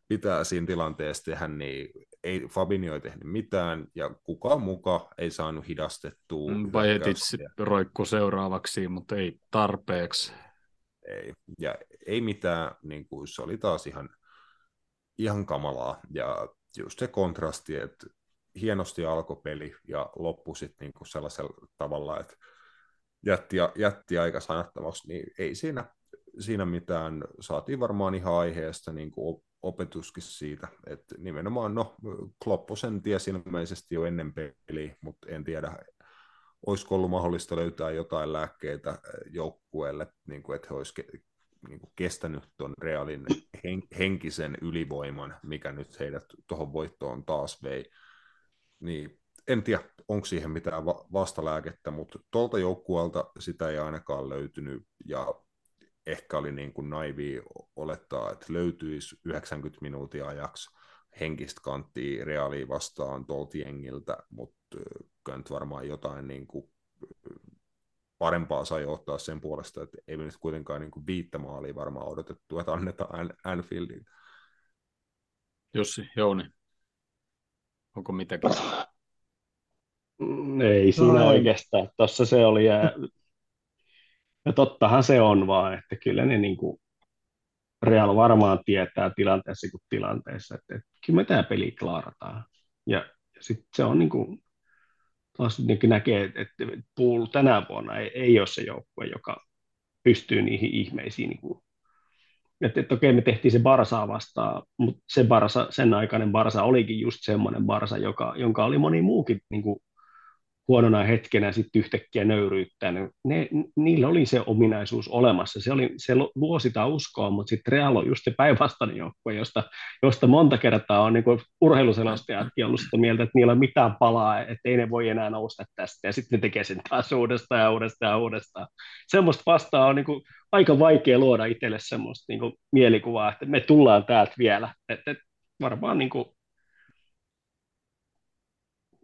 pitää siinä tilanteessa tehdä, niin ei, Fabinho ei tehnyt mitään ja kukaan muka ei saanut hidastettua. Vai etitsi roikku seuraavaksi, mutta ei tarpeeksi. Ei, ja ei mitään, niin kuin se oli taas ihan, ihan kamalaa ja just se kontrasti, että hienosti alkoi peli ja loppui sitten niin kuin sellaisella tavalla, että jätti, jätti aika sanattomaksi, niin ei siinä, siinä mitään, saatiin varmaan ihan aiheesta niin kuin opetuskin siitä, että nimenomaan no, Kloppo sen tiesi ilmeisesti jo ennen peliä, mutta en tiedä, olisiko ollut mahdollista löytää jotain lääkkeitä joukkueelle, niin kuin, että he olisivat niin kuin kestänyt tuon Realin henkisen ylivoiman, mikä nyt heidät tuohon voittoon taas vei. Niin, en tiedä, onko siihen mitään va- vastalääkettä, mutta tuolta joukkueelta sitä ei ainakaan löytynyt, ja ehkä oli niin kuin naivia olettaa, että löytyisi yhdeksänkymmentä minuutin ajaksi henkistä kanttia Reaalia vastaan tuolta jengiltä, mutta kyllä nyt varmaan jotain niin kuin parempaa sai ottaa sen puolesta, että ei me nyt kuitenkaan niin kuin viittä maalia varmaan odotettu, että annetaan Anfieldiin. Jussi, Jouni, onko mitenkään? Ei siinä no, oikeastaan. Tuossa se oli. Ja... Ja tottahan se on vaan, että kyllä ne niin kuin Real varmaan tietää tilanteessa kuin tilanteessa, että, että kyllä me tämä peli klaarataan. Ja, ja sitten se on niin kuin, taas niin kuin näkee, että, että Pool tänä vuonna ei, ei ole se joukkue, joka pystyy niihin ihmeisiin. Niin kuin, että, että okei, me tehtiin se Barsaa vastaan, mutta se Barsa, sen aikainen Barsa olikin just semmoinen Barsa, joka, jonka oli moni muukin niin kuin huonona hetkenä sitten yhtäkkiä nöyryyttänyt. Ne, niillä oli se ominaisuus olemassa. Se, oli, se luo sitä uskoa, mutta sitten Real on just se päinvastainen joukkue, josta, josta monta kertaa on niin kuin urheiluselostajatkin ollut sitä mieltä, että niillä on mitään palaa, että ei ne voi enää nousta tästä. Ja sitten ne tekee sen taas uudestaan ja uudestaan ja uudestaan. Semmoista vastaa on niin kuin aika vaikea luoda itselle semmoista niin kuin mielikuvaa, että me tullaan täältä vielä. Että varmaan niin kuin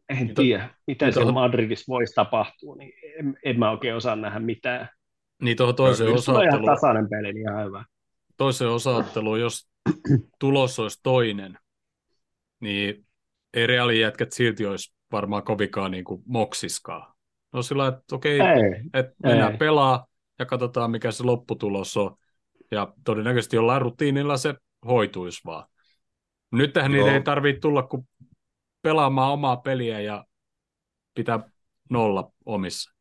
En Mito, tiedä, mitä siellä Madridissa voisi tapahtua, niin en, en mä oikein osaa nähdä mitään. Niin tuohon toiseen osaotteluun. Se on ihan tasainen peli, niin ihan hyvä. Toiseen osaotteluun, jos tulos olisi toinen, niin ei Realin jätkät silti olisi varmaan kovinkaan niin kuin moksiskaan. No sillä että okei, ei, et mennään ei. pelaa ja katsotaan, mikä se lopputulos on. Ja todennäköisesti jollain rutiinilla se hoituisi vaan. Nyt tähän niitä ei tarvitse tulla, kun pelaamaan omaa peliä ja pitää nolla omissa.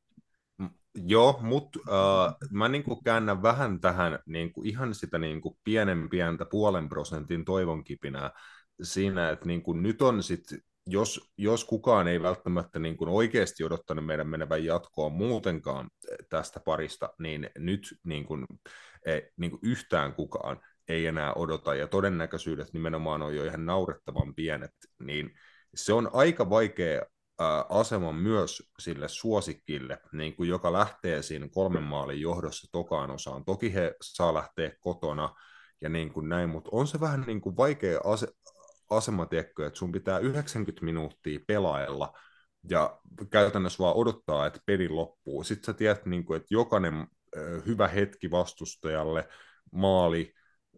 Joo, mutta äh, mä niinku käännän vähän tähän niinku, ihan sitä niinku, pienen pientä puolen prosentin toivonkipinää siinä, että niinku, nyt on sitten, jos, jos kukaan ei välttämättä niinku, oikeasti odottanut meidän menevän jatkoa muutenkaan tästä parista, niin nyt niinku, ei, niinku, yhtään kukaan ei enää odota, ja todennäköisyydet nimenomaan on jo ihan naurettavan pienet, niin se on aika vaikea ää, asema myös sille suosikille, niin kuin joka lähtee siinä kolmen maalin johdossa tokaan osaan. Toki he saa lähteä kotona ja niin kuin näin, mutta on se vähän niin kuin vaikea ase- asema, tiedätkö, että sun pitää yhdeksänkymmentä minuuttia pelailla ja käytännössä vaan odottaa, että peli loppuu. Sitten sä tiedät, niin kuin, että jokainen ää, hyvä hetki vastustajalle maali,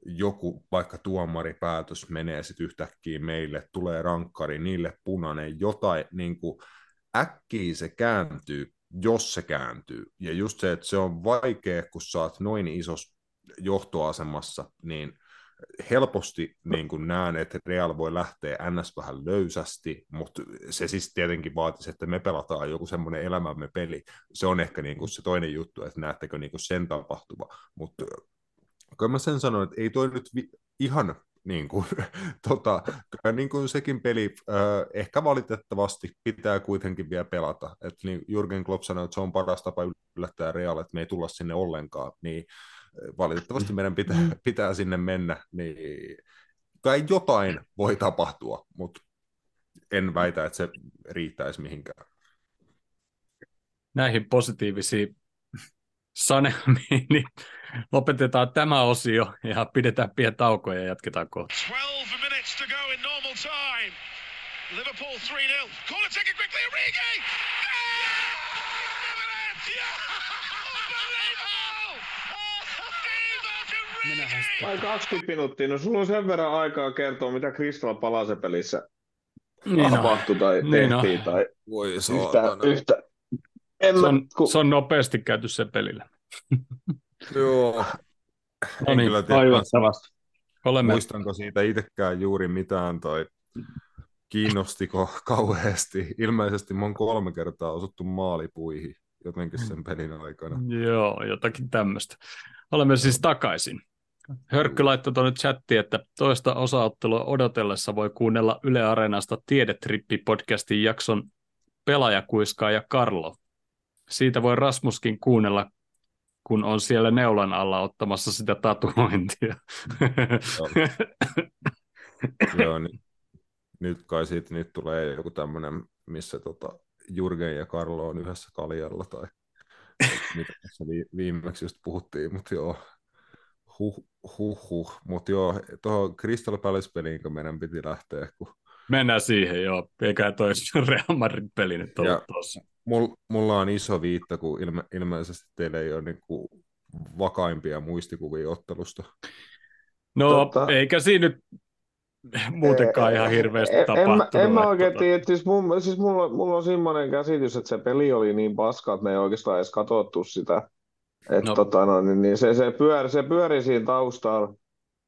joku vaikka tuomaripäätös menee sitten yhtäkkiä meille, tulee rankkari, niille punainen, jotain niin kuin äkkiä se kääntyy, jos se kääntyy. Ja just se, että se on vaikea, kun sä oot noin isossa johtoasemassa, niin helposti niin kuin näen, että Real voi lähteä ns. Vähän löysästi, mutta se siis tietenkin vaatisi, että me pelataan joku semmoinen elämämme peli. Se on ehkä niin kuin se toinen juttu, että näettekö niin kuin sen tapahtuva, mutta kyllä mä sen sanon, että ei toi nyt vi- ihan niin kuin, tota, kyllä niin kuin sekin peli äh, ehkä valitettavasti pitää kuitenkin vielä pelata. Et niin Jürgen Klopp sanoi, että se on paras tapa yllättää Real, että me ei tulla sinne ollenkaan, niin valitettavasti meidän pitää, pitää sinne mennä, niin kai jotain voi tapahtua, mutta en väitä, että se riittäisi mihinkään. Näihin positiivisiin sanelmiin, niin lopetetaan tämä osio ja pidetään pieni tauko ja jatketaan kohta. twelve minutes to go in normal time. Liverpool three nil. Corner taken quickly, Origi! Vai kaksikymmentä minuuttia, no sulla on sen verran aikaa kertoa, mitä Crystal Palace pelissä niin tapahtui tai niin tehtiin. No. Tai voi yhtä, yhtä. En se, on, mä, kun... se on nopeasti käyty sen pelillä. Joo. No niin, toivottavasti. Muistanko siitä itsekään juuri mitään tai kiinnostiko kauheasti? Ilmeisesti mä oon kolme kertaa osuttu maalipuihin jotenkin sen pelin aikana. Joo, jotakin tämmöistä. Olemme siis takaisin. Hörkky laittoi tuonne chattiin, että toista osaottelua odotellessa voi kuunnella Yle Areenasta Tiedetrippi-podcastin jakson Pelaajakuiskaa ja Karlo. Siitä voi Rasmuskin kuunnella, kun on siellä neulan alla ottamassa sitä tatuointia. Joo, nyt, nyt kai siitä nyt tulee joku tämmöinen, missä tota Jurgen ja Karlo on yhdessä kaljalla tai mitä tässä viimeksi just puhuttiin, mutta joo, huh, huh, huh. Mutta joo, tuohon Crystal Palace-peliin, kun meidän piti lähteä, kun mennään siihen, joo. Eikä toi Real Madrid-peli nyt ollut tuossa. Mulla on iso viitta, kun ilme, ilmeisesti teillä ei ole niinku vakaimpia muistikuvia ottelusta. No, tota... eikä siinä nyt muutenkaan e- ihan hirveästi e- tapahtunut. En, en mä oikein tota... tiedä. Siis, mun, siis mulla, mulla on semmoinen käsitys, että se peli oli niin paska, että me ei oikeastaan edes katsottu sitä. Et no. tota, no, niin, niin se, se, pyör, se pyöri siinä taustalla.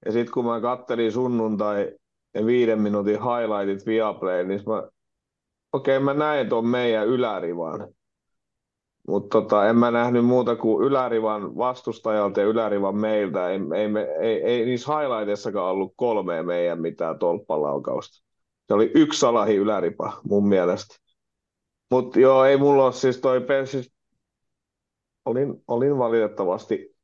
Ja sitten kun mä kattelin sunnuntai ja viiden minuutin highlightit Viaplay, niin mä... Okei, okay, mä näin tuon meidän ylärivan, mutta tota, en mä nähnyt muuta kuin ylärivan vastustajalta ja ylärivan meiltä. Ei, ei, ei, ei niissä highlighteissakaan ollut kolmea meidän mitään tolppalaukausta. Se oli yksi salahi yläripa mun mielestä. Mutta joo, ei mulla ole siis toi siis olin, olin valitettavasti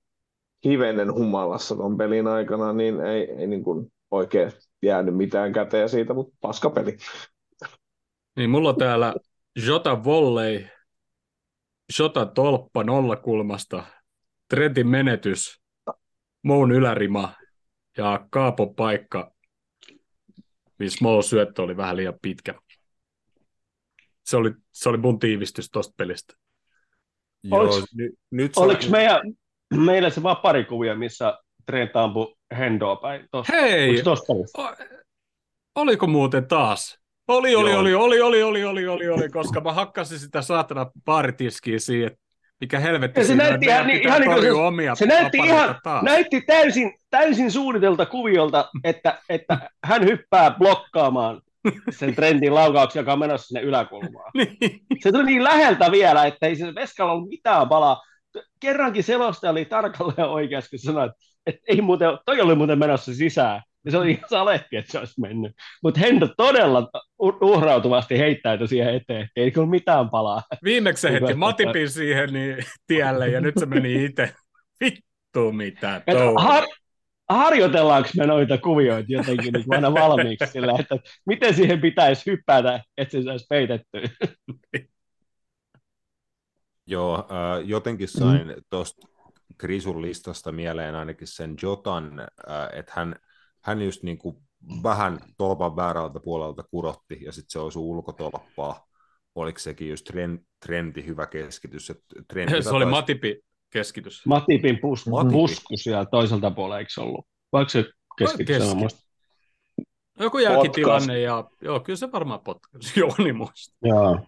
hivenen humalassa ton pelin aikana, niin ei, ei niin kuin oikein jäänyt mitään käteen siitä, mutta paskapeli. Niin, mulla on täällä Jota volley, Jota tolppa nollakulmasta, Trentin menetys, Moun ylärima ja Kaapo paikka, missä Moun syöttö oli vähän liian pitkä. Se oli, se oli mun tiivistys tosta pelistä. Oliko, Joo, n- nyt oliko sä... meidän, meillä se vaan pari kuvia, missä Trent ampui Hendoa päin? Tos, Hei! O- oliko muuten taas? Oli, oli, oli, oli, oli, oli, oli, oli, oli, koska mä hakkasin sitä saatana baaritiskiä siihen, mikä helvetti siinä, että meidän pitää ihan torjua niin, omia. Se näytti, ihan, näytti täysin, täysin suunnitelta kuviolta, että, että hän hyppää blokkaamaan sen Trentin laukauksen, joka on menossa sinne yläkulmaan. Niin. Se tuli niin läheltä vielä, että ei se veskalla ollut mitään palaa. Kerrankin selostaja oli tarkalleen oikeasti, kun sanoi, että ei muuten, toi oli muuten menossa sisään. Ja se oli ihan saletti, että se olisi mennyt. Mutta Hendo todella uhrautuvasti heittäytyi siihen eteen. Ei kyllä mitään palaa. Viimeksi se heti Matipin siihen niin tielle, ja nyt se meni itse. Vittu mitä touhu. Har- harjoitellaanko me noita kuvioita jotenkin niin aina valmiiksi sillä, että miten siihen pitäisi hypätä, että se saisi peitettyä? Joo, äh, jotenkin sain mm. tuosta Krisun listasta mieleen ainakin sen Jotan, äh, että hän... Hän just niin kuin vähän tolpan väärältä puolelta kurotti, ja sitten se osui ulkotolppaa. Oliko sekin just trend, trendi hyvä keskitys? Että trendi se oli taisi... Matipi, Keskitys. Matipin pus, pusku siellä toiselta puolella, eikö ollut? Vaikka se keskitys on muista? Joku jälkitilanne, ja joo, kyllä se varmaan potkaisi. Joo, niin muista. Joo.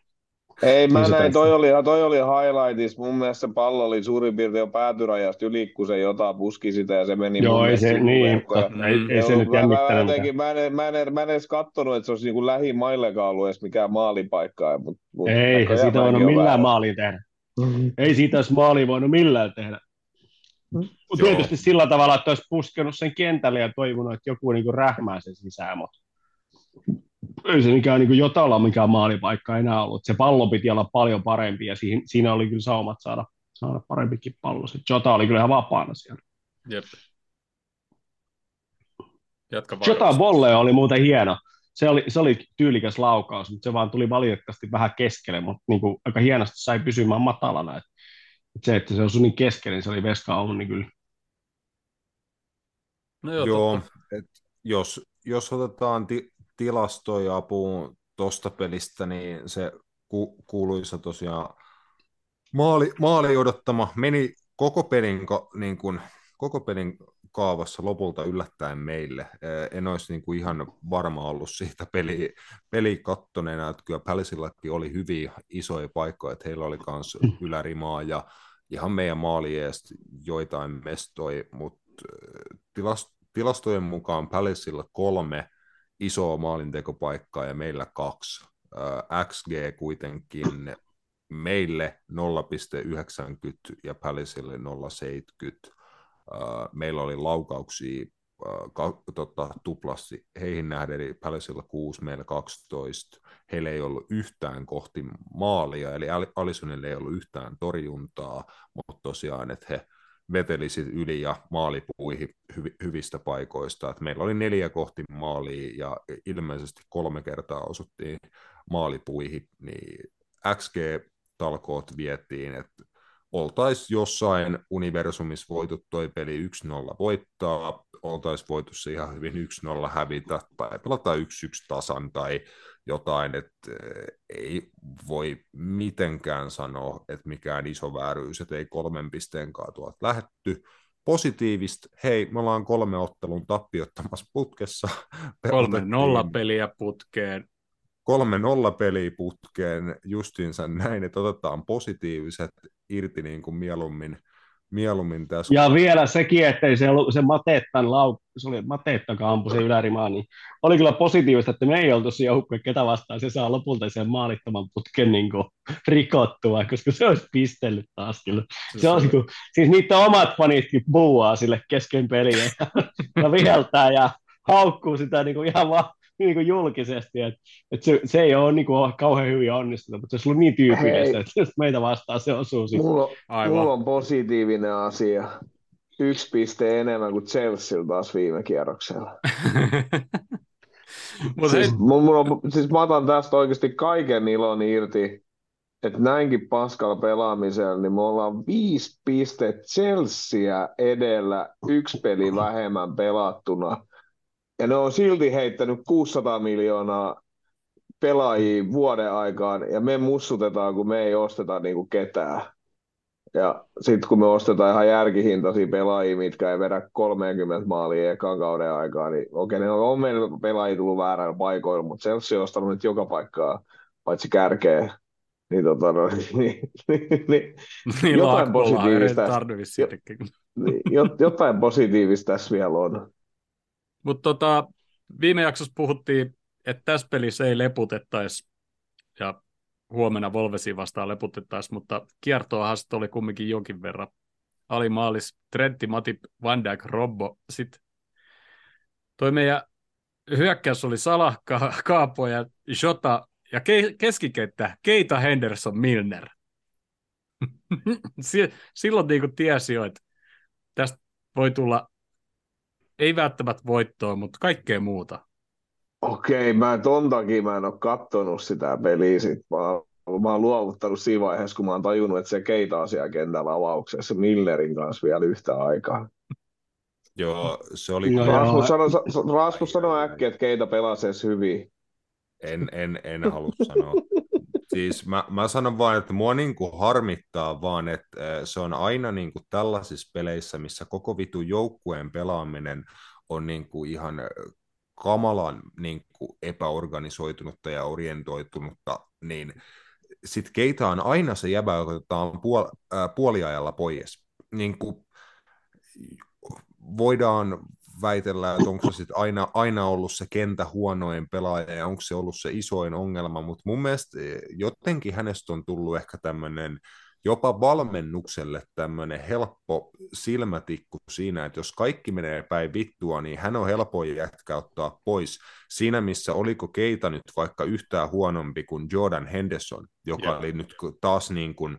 Ei, mä näin, toi oli, toi oli highlightissa. Mun mielestä se pallo oli suurin piirtein jo päätyrajasta yli, kun se jotain puski sitä ja se meni. Joo, ei se, niin, totta, ei, ei se nyt jännittänyt. Mä, mä, mä, mä en edes katsonut, että se olisi niin lähimaillakaan ollut edes mikään maalipaikkaa. Mut, mut ei, se siitä on voinut millään väärä. Maaliin tehdä. Mm-hmm. Ei siitä olisi maaliin voinut millään tehdä. Mm-hmm. Tietysti sillä tavalla, että olisi puskenut sen kentälle ja toivonut, että joku niin rähmää sen sisään. Mutta ei se mikään niin jotalla mikään maalipaikka enää ollut. Se pallo piti olla paljon parempi ja siihen, siinä oli kyllä saumat saada, saada parempikin pallo. Se Jota oli kyllä ihan vapaana siellä. Jep. Jatka Jotan volley oli muuten hieno. Se oli, se oli tyylikäs laukaus, mutta se vaan tuli valitettavasti vähän keskelle, mutta niin kuin aika hienosti sai pysymään matalana. Että se, että se osui niin keskelle, niin se oli Veska onni kyllä. No joo, joo et jos, jos otetaan ti- tilastoja apuun tuosta pelistä, niin se ku- kuuluisa tosiaan maali, maali odottama meni koko pelin, ka- niin kuin, koko pelin kaavassa lopulta yllättäen meille. En olisi niin kuin ihan varma ollut siitä peli, peli kattoneena, että kyllä Palacellakin oli hyviä isoja paikkoja, että heillä oli myös ylärimaa ja ihan meidän maali ees joitain mestoi, mutta tilastojen mukaan Palacella kolme isoa maalintekopaikkaa ja meillä kaksi. X G kuitenkin meille nolla pilkku yhdeksänkymmentä ja Palacelle nolla pilkku seitsemänkymmentä. Meillä oli laukauksia ka, tota, tuplasti heihin nähden, eli Palacella kuusi, meillä kaksitoista. Heillä ei ollut yhtään kohti maalia, eli Alissonille ei ollut yhtään torjuntaa, mutta tosiaan, että he vetelisi yli ja maalipuihin hyvistä paikoista. Et meillä oli neljä kohti maalia, ja ilmeisesti kolme kertaa osuttiin maalipuihin, niin X G-talkoot vietiin, että oltaisiin jossain universumissa voitu toi peli yksi nolla voittaa, oltaisiin voitu se ihan hyvin yksi nolla hävitä tai pelata yksi yksi tasan tai jotain, että ei voi mitenkään sanoa, että mikään iso vääryys, että ei kolmen pisteen kaatua lähdetty. Positiivista, hei, me ollaan kolme ottelun tappiottamassa putkessa. Kolme nolla peliä putkeen. Kolme nolla peliä putkeen, justiinsa näin, että otetaan positiiviset irti niin kuin mieluummin, mieluummin tässä. Ja vielä sekin, ettei se ollut se Mateettan lauk, se oli Mateettakaan ampui se ylärimaan, niin oli kyllä positiivista, että me ei oltu se joukkue, ketä vastaan se saa lopulta sen maalittoman putken niin kuin rikottua, koska se olisi pistellyt taas kyllä. Se olisi kuin, siis niitä omat fanitkin buuaa sille kesken peliä ja viheltää ja haukkuu sitä niin kuin ihan vaan niin kuin julkisesti, että et se, se ei ole niin kuin kauhean hyvin onnistunut, mutta se olisi ollut niin tyypillistä, että jos meitä vastaan se osuu sitten. Mulla, mulla on positiivinen asia. Yksi piste enemmän kuin Chelsea taas viime kierroksella. siis, mulla on, siis mä otan tästä oikeasti kaiken ilon irti, että näinkin paskalla pelaamisella, niin me ollaan viisi pistettä Chelsea edellä yksi peli vähemmän pelattuna. Ja ne on silti heittänyt kuusisataa miljoonaa pelaajia vuoden aikaan, ja me mussutetaan, kun me ei osteta niinku ketään. Ja sitten kun me ostetaan ihan järkihintaisia pelaajia, mitkä ei vedä kolmekymmentä maalia ekan kauden aikaa, niin okei, ne on meillä pelaajia tullut väärällä paikoilla, mutta Chelsea on ostanut nyt joka paikkaa, paitsi kärkeä. Niin, tota, no, niin, niin, niin, niin jotain, positiivista, jo, jotain positiivista tässä vielä on. Mutta tota, viime jaksossa puhuttiin, että tässä pelissä ei leputettaisi, ja huomenna Wolvesiin vastaan leputettaisiin, mutta kiertoahan sitten oli kumminkin jonkin verran. Alimaalis, Trentti, Matip, Van Dijk, Robbo. Sitten toi meidän hyökkäys oli Salah, Kaapo ja Jota, ja ke- keskikenttä Keita, Henderson, Milner. Silloin niin kuin tiesi jo, että tästä voi tulla ei välttämättä voittoa, mutta kaikkea muuta. Okei, mä ton takia mä en ole katsonut sitä peliä. Sit. Mä, mä oon luovuttanut siinä vaiheessa, kun mä oon tajunnut, että se Keita on siellä kentällä avauksessa Millerin kanssa vielä yhtä aikaa. Joo, se oli... Rasmus sanoi sano äkkiä, että Keita pelasi edes hyvin. En, en, en halua sanoa. Siis mä, mä sanon vaan, että mua niinku harmittaa vaan, että se on aina niinku tällaisissa peleissä, missä koko vitun joukkueen pelaaminen on niinku ihan kamalan niinku epäorganisoitunutta ja orientoitunutta, niin sit Keita on aina se jäbä, joka otetaan puol, äh, puoliajalla pois. Niinku, voidaan väitellä, että onko se sit aina, aina ollut se kentä huonoin pelaaja ja onko se ollut se isoin ongelma, mutta mun mielestä jotenkin hänestä on tullut ehkä tämmöinen jopa valmennukselle tämmöinen helppo silmätikku siinä, että jos kaikki menee päin vittua, niin hän on helpoin jätkä ottaa pois. Siinä missä oliko Keita nyt vaikka yhtään huonompi kuin Jordan Henderson, joka yeah. oli nyt taas niin kuin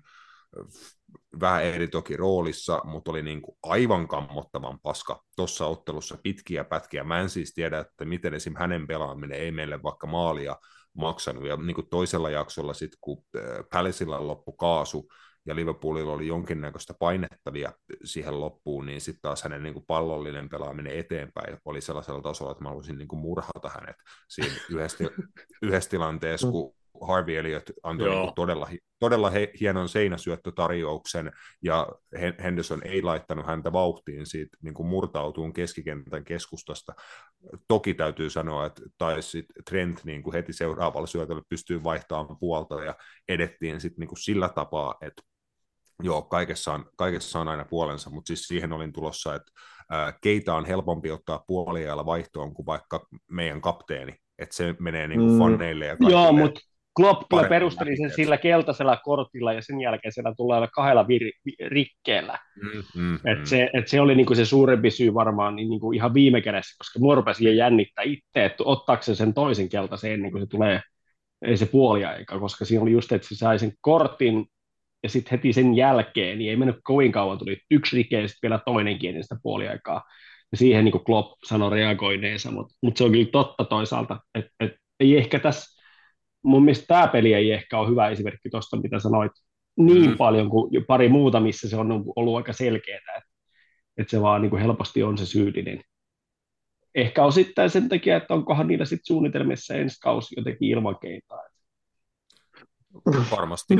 vähän eri toki roolissa, mutta oli niin kuin aivan kammottavan paska tuossa ottelussa pitkiä pätkiä. Mä en siis tiedä, että miten esim. Hänen pelaaminen ei meille vaikka maalia maksanut. Ja niin kuin toisella jaksolla sitten, kun Palaceilla loppui kaasu ja Liverpoolilla oli jonkinnäköistä painettavia siihen loppuun, niin sitten taas hänen niin kuin pallollinen pelaaminen eteenpäin oli sellaisella tasolla, että mä haluaisin niin kuin murhata hänet siinä yhdessä, yhdessä tilanteessa, kun Harvey Elliott antoi niin todella, todella he, hienon seinäsyöttötarjouksen, ja Henderson ei laittanut häntä vauhtiin siitä niin kuin murtautuun keskikentän keskustasta. Toki täytyy sanoa, että tai sit Trent niin kuin heti seuraavalla syötöllä pystyy vaihtamaan puolta, ja edettiin sit, niin kuin sillä tapaa, että joo, kaikessa on, kaikessa on aina puolensa, mutta siis siihen olin tulossa, että ää, Keita on helpompi ottaa puoliajalla vaihtoon kuin vaikka meidän kapteeni, että se menee niin kuin mm. faneille ja kaikille. Joo, mutta Klopp perusteli sen sillä keltaisella kortilla ja sen jälkeen siellä tulee kahdella vir, vir, rikkeellä. Mm, mm, et mm. Se, et se oli niinku se suurempi syy varmaan niin niinku ihan viime kädessä, koska mua rupesi jännittää itse, että ottaako se sen toisen keltaisen ennen kuin se tulee ei se puoliaika, koska siinä oli just, että se sai sen kortin ja sitten heti sen jälkeen, niin ei mennyt kovin kauan, tuli yksi rike ja sitten vielä toinenkin ennen sitä puoliaikaa. Ja siihen niinku Klopp sanoi reagoineensa, mutta mut se on kyllä totta toisaalta, että et, ei ehkä tässä. Mun mielestä tämä peli ei ehkä ole hyvä esimerkki tuosta, mitä sanoit, niin mm. paljon kuin pari muuta, missä se on ollut aika selkeää, että se vaan niin kuin helposti on se syyllinen. Ehkä osittain sen takia, että onkohan niillä sitten suunnitelmissa ensi kausi jotenkin ilman Keitaa. Varmasti.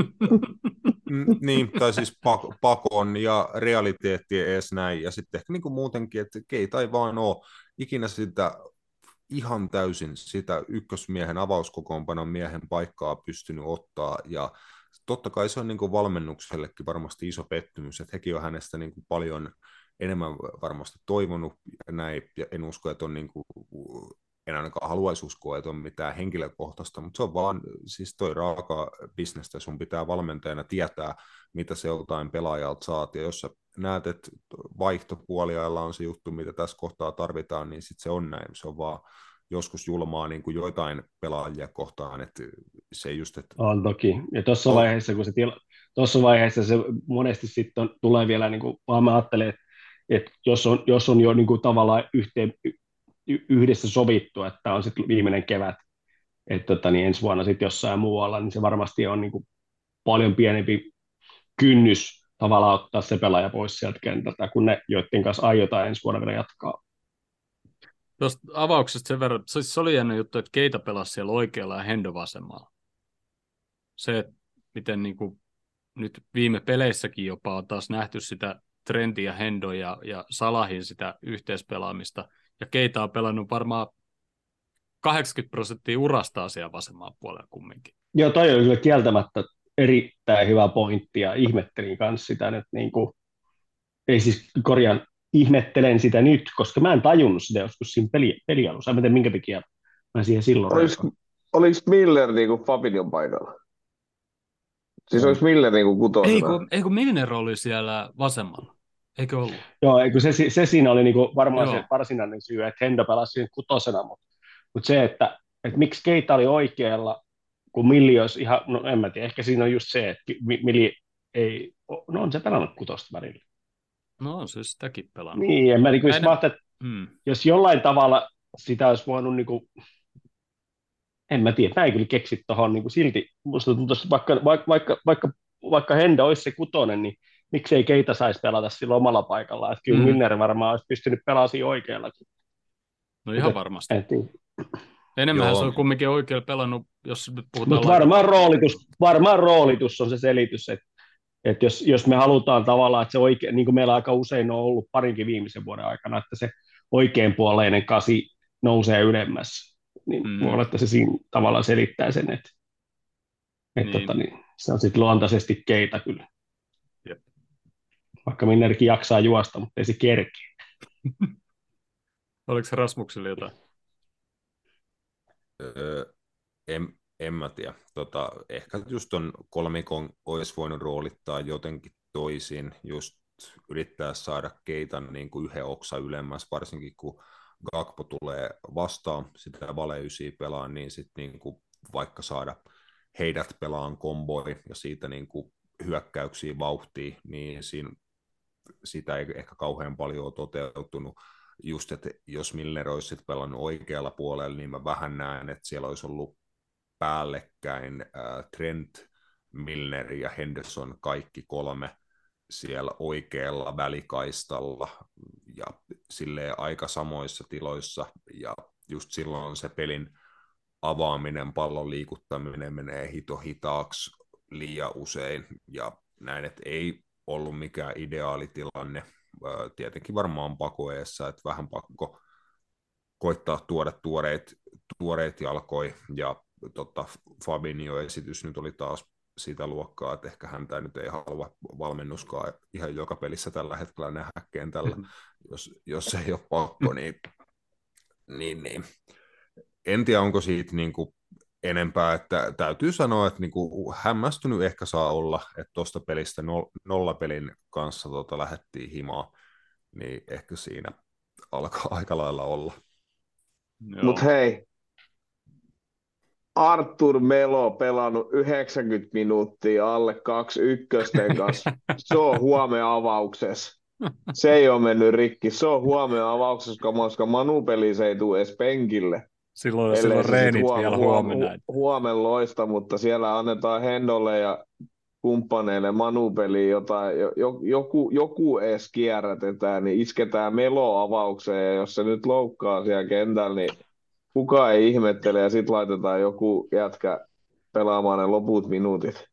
Niin, tai siis pakon ja realiteetti ees näin, ja sitten ehkä niin kuin muutenkin, että Keita ei vaan ole ikinä sitä ihan täysin sitä ykkösmiehen avauskokoonpanon miehen paikkaa pystynyt ottaa, ja totta kai se on niin kuin valmennuksellekin varmasti iso pettymys, että hekin on hänestä niin kuin paljon enemmän varmasti toivonut ja näin, ja en usko, että on niin kuin, en ainakaan haluaisi uskoa, että on mitään henkilökohtaista, mutta se on vaan siis toi raaka bisnestä, sun pitää valmentajana tietää, mitä se joltain pelaajalta saat, ja jos sä näet, että vaihtopuoliajalla on se juttu, mitä tässä kohtaa tarvitaan, niin sitten se on näin. Se on vaan joskus julmaa niin kuin joitain pelaajia kohtaan, että se just, että on toki. Ja tuossa vaiheessa, kun se tila, tuossa vaiheessa se monesti sitten tulee vielä, niin kuin, vaan mä ajattelen, että, että jos on, jos on jo niin kuin tavallaan yhteen, yhdessä sovittu, että on sitten viimeinen kevät, että tota, niin ensi vuonna sitten jossain muualla, niin se varmasti on niin kuin paljon pienempi kynnys tavallaan ottaa se pelaaja pois sieltä kentältä, kun ne, joiden kanssa aiotaan ensi vuonna vielä jatkaa. Tuosta avauksesta sen verran, se oli jännä juttu, että Keita pelasi siellä oikealla ja Hendo vasemmalla. Se, miten niin kuin nyt viime peleissäkin jopa on taas nähty sitä trendiä Hendo ja, ja Salahin sitä yhteispelaamista, ja Keita on pelannut varmaan kahdeksankymmentä prosenttia urasta asiaa vasemmalla puolella kumminkin. Joo, toi on kyllä kieltämättä erittäin hyvä pointti, ja ihmettelin kanssa sitä, että niin kuin, ei siis korjaan, ihmettelen sitä nyt, koska mä en tajunnut sitä joskus siinä peli, pelialussa, en tiedä minkä takia mä siihen silloin. Oliko, oliko Miller niin kuin Fabinion paikalla? Siis oliko Miller niin kuin kutoisena? Eikö, eikö Milner oli siellä vasemmalla? Eikö ollut? Joo, eikö se, se siinä oli niin kuin varmaan Joo. se varsinainen syy, että Hendo pelasi siinä kutosena, mutta, mutta se, että, että miksi Keita oli oikealla, kun Milli olisi ihan, no en mä tiedä, ehkä siinä on just se, että Milli ei, no on se pelannut kutosta välillä. No on se sitäkin pelannut. Niin, en mä niin kuin Aina... mä että mm. jos jollain tavalla sitä olisi voinut niin kuin, en mä tiedä, mä en kyllä keksi tuohon niin kuin silti, musta tuntuu, vaikka, vaikka, vaikka, vaikka Hendo olisi se kutonen, niin miksei Keita saisi pelata sillä omalla paikallaan, että kyllä mm. Milner varmaan olisi pystynyt pelaamaan siinä oikeallakin. No ihan varmasti. Et, Enemmän se on kumminkin oikein pelannut, jos nyt puhutaan. Mutta varmaan roolitus, varmaan roolitus on se selitys, että, että jos, jos me halutaan tavallaan, että se oikein, niin kuin meillä aika usein on ollut parinkin viimeisen vuoden aikana, että se oikeanpuoleinen kasi nousee ylemmäs, niin mm. luulen, että se siinä tavallaan selittää sen, että, että niin. Tota, niin, se on sitten luontaisesti keita kyllä. Jep. Vaikka Minnerkin jaksaa juosta, mutta ei se kerkeä. Oliko se Rasmukselle jotain? Öö, en, en mä tiedä. Tota, ehkä just ton kolmikon olisi voinut roolittaa jotenkin toisin, just yrittää saada keitan niin kuin yhden oksa ylemmäs, varsinkin kun Gakpo tulee vastaan, sitä valeysiä pelaa, niin sitten niin kuin vaikka saada heidät pelaan komboi ja siitä niin kuin hyökkäyksiä vauhtia, niin siinä, sitä ei ehkä kauhean paljon ole toteutunut. Just, että jos Milner olisi sitten pelannut oikealla puolella, niin mä vähän näen, että siellä olisi ollut päällekkäin äh, Trent, Milner ja Henderson kaikki kolme siellä oikealla välikaistalla ja silleen aika samoissa tiloissa. Ja just silloin se pelin avaaminen, pallon liikuttaminen menee hito hitaaksi liian usein ja näin, että ei ollut mikään ideaalitilanne. Tietenkin varmaan pakoeessa, että vähän pakko koittaa tuoda tuoreet, tuoreet jalkoi, ja tota, Fabinho-esitys nyt oli taas sitä luokkaa, että ehkä häntä nyt ei halua valmennuskaan ihan joka pelissä tällä hetkellä nähdä kentällä, jos, jos ei ole pakko, niin, niin, niin. En tiedä, onko siitä niin kuin enempää, että täytyy sanoa, että niin kuin hämmästynyt ehkä saa olla, että tuosta pelistä nollapelin kanssa tuota lähdettiin himaa, niin ehkä siinä alkaa aika lailla olla. Mutta hei, Artur Melo pelannut yhdeksänkymmentä minuuttia alle kaksi ykkösten kanssa, se on huomenna avauksessa. Se ei ole mennyt rikki, se on huomenna avauksessa, koska Manu peli se ei tule edes penkille. Silloin, silloin reenit huom- vielä huomenna. Huom- huomen loista, mutta siellä annetaan Hendolle ja kumppaneille Manu-peliin jotain, jo- joku, joku edes kierrätetään, niin isketään Melo avaukseen, ja jos se nyt loukkaa siellä kentällä, niin kukaan ei ihmettele, ja sitten laitetaan joku jätkä pelaamaan ne loput minuutit.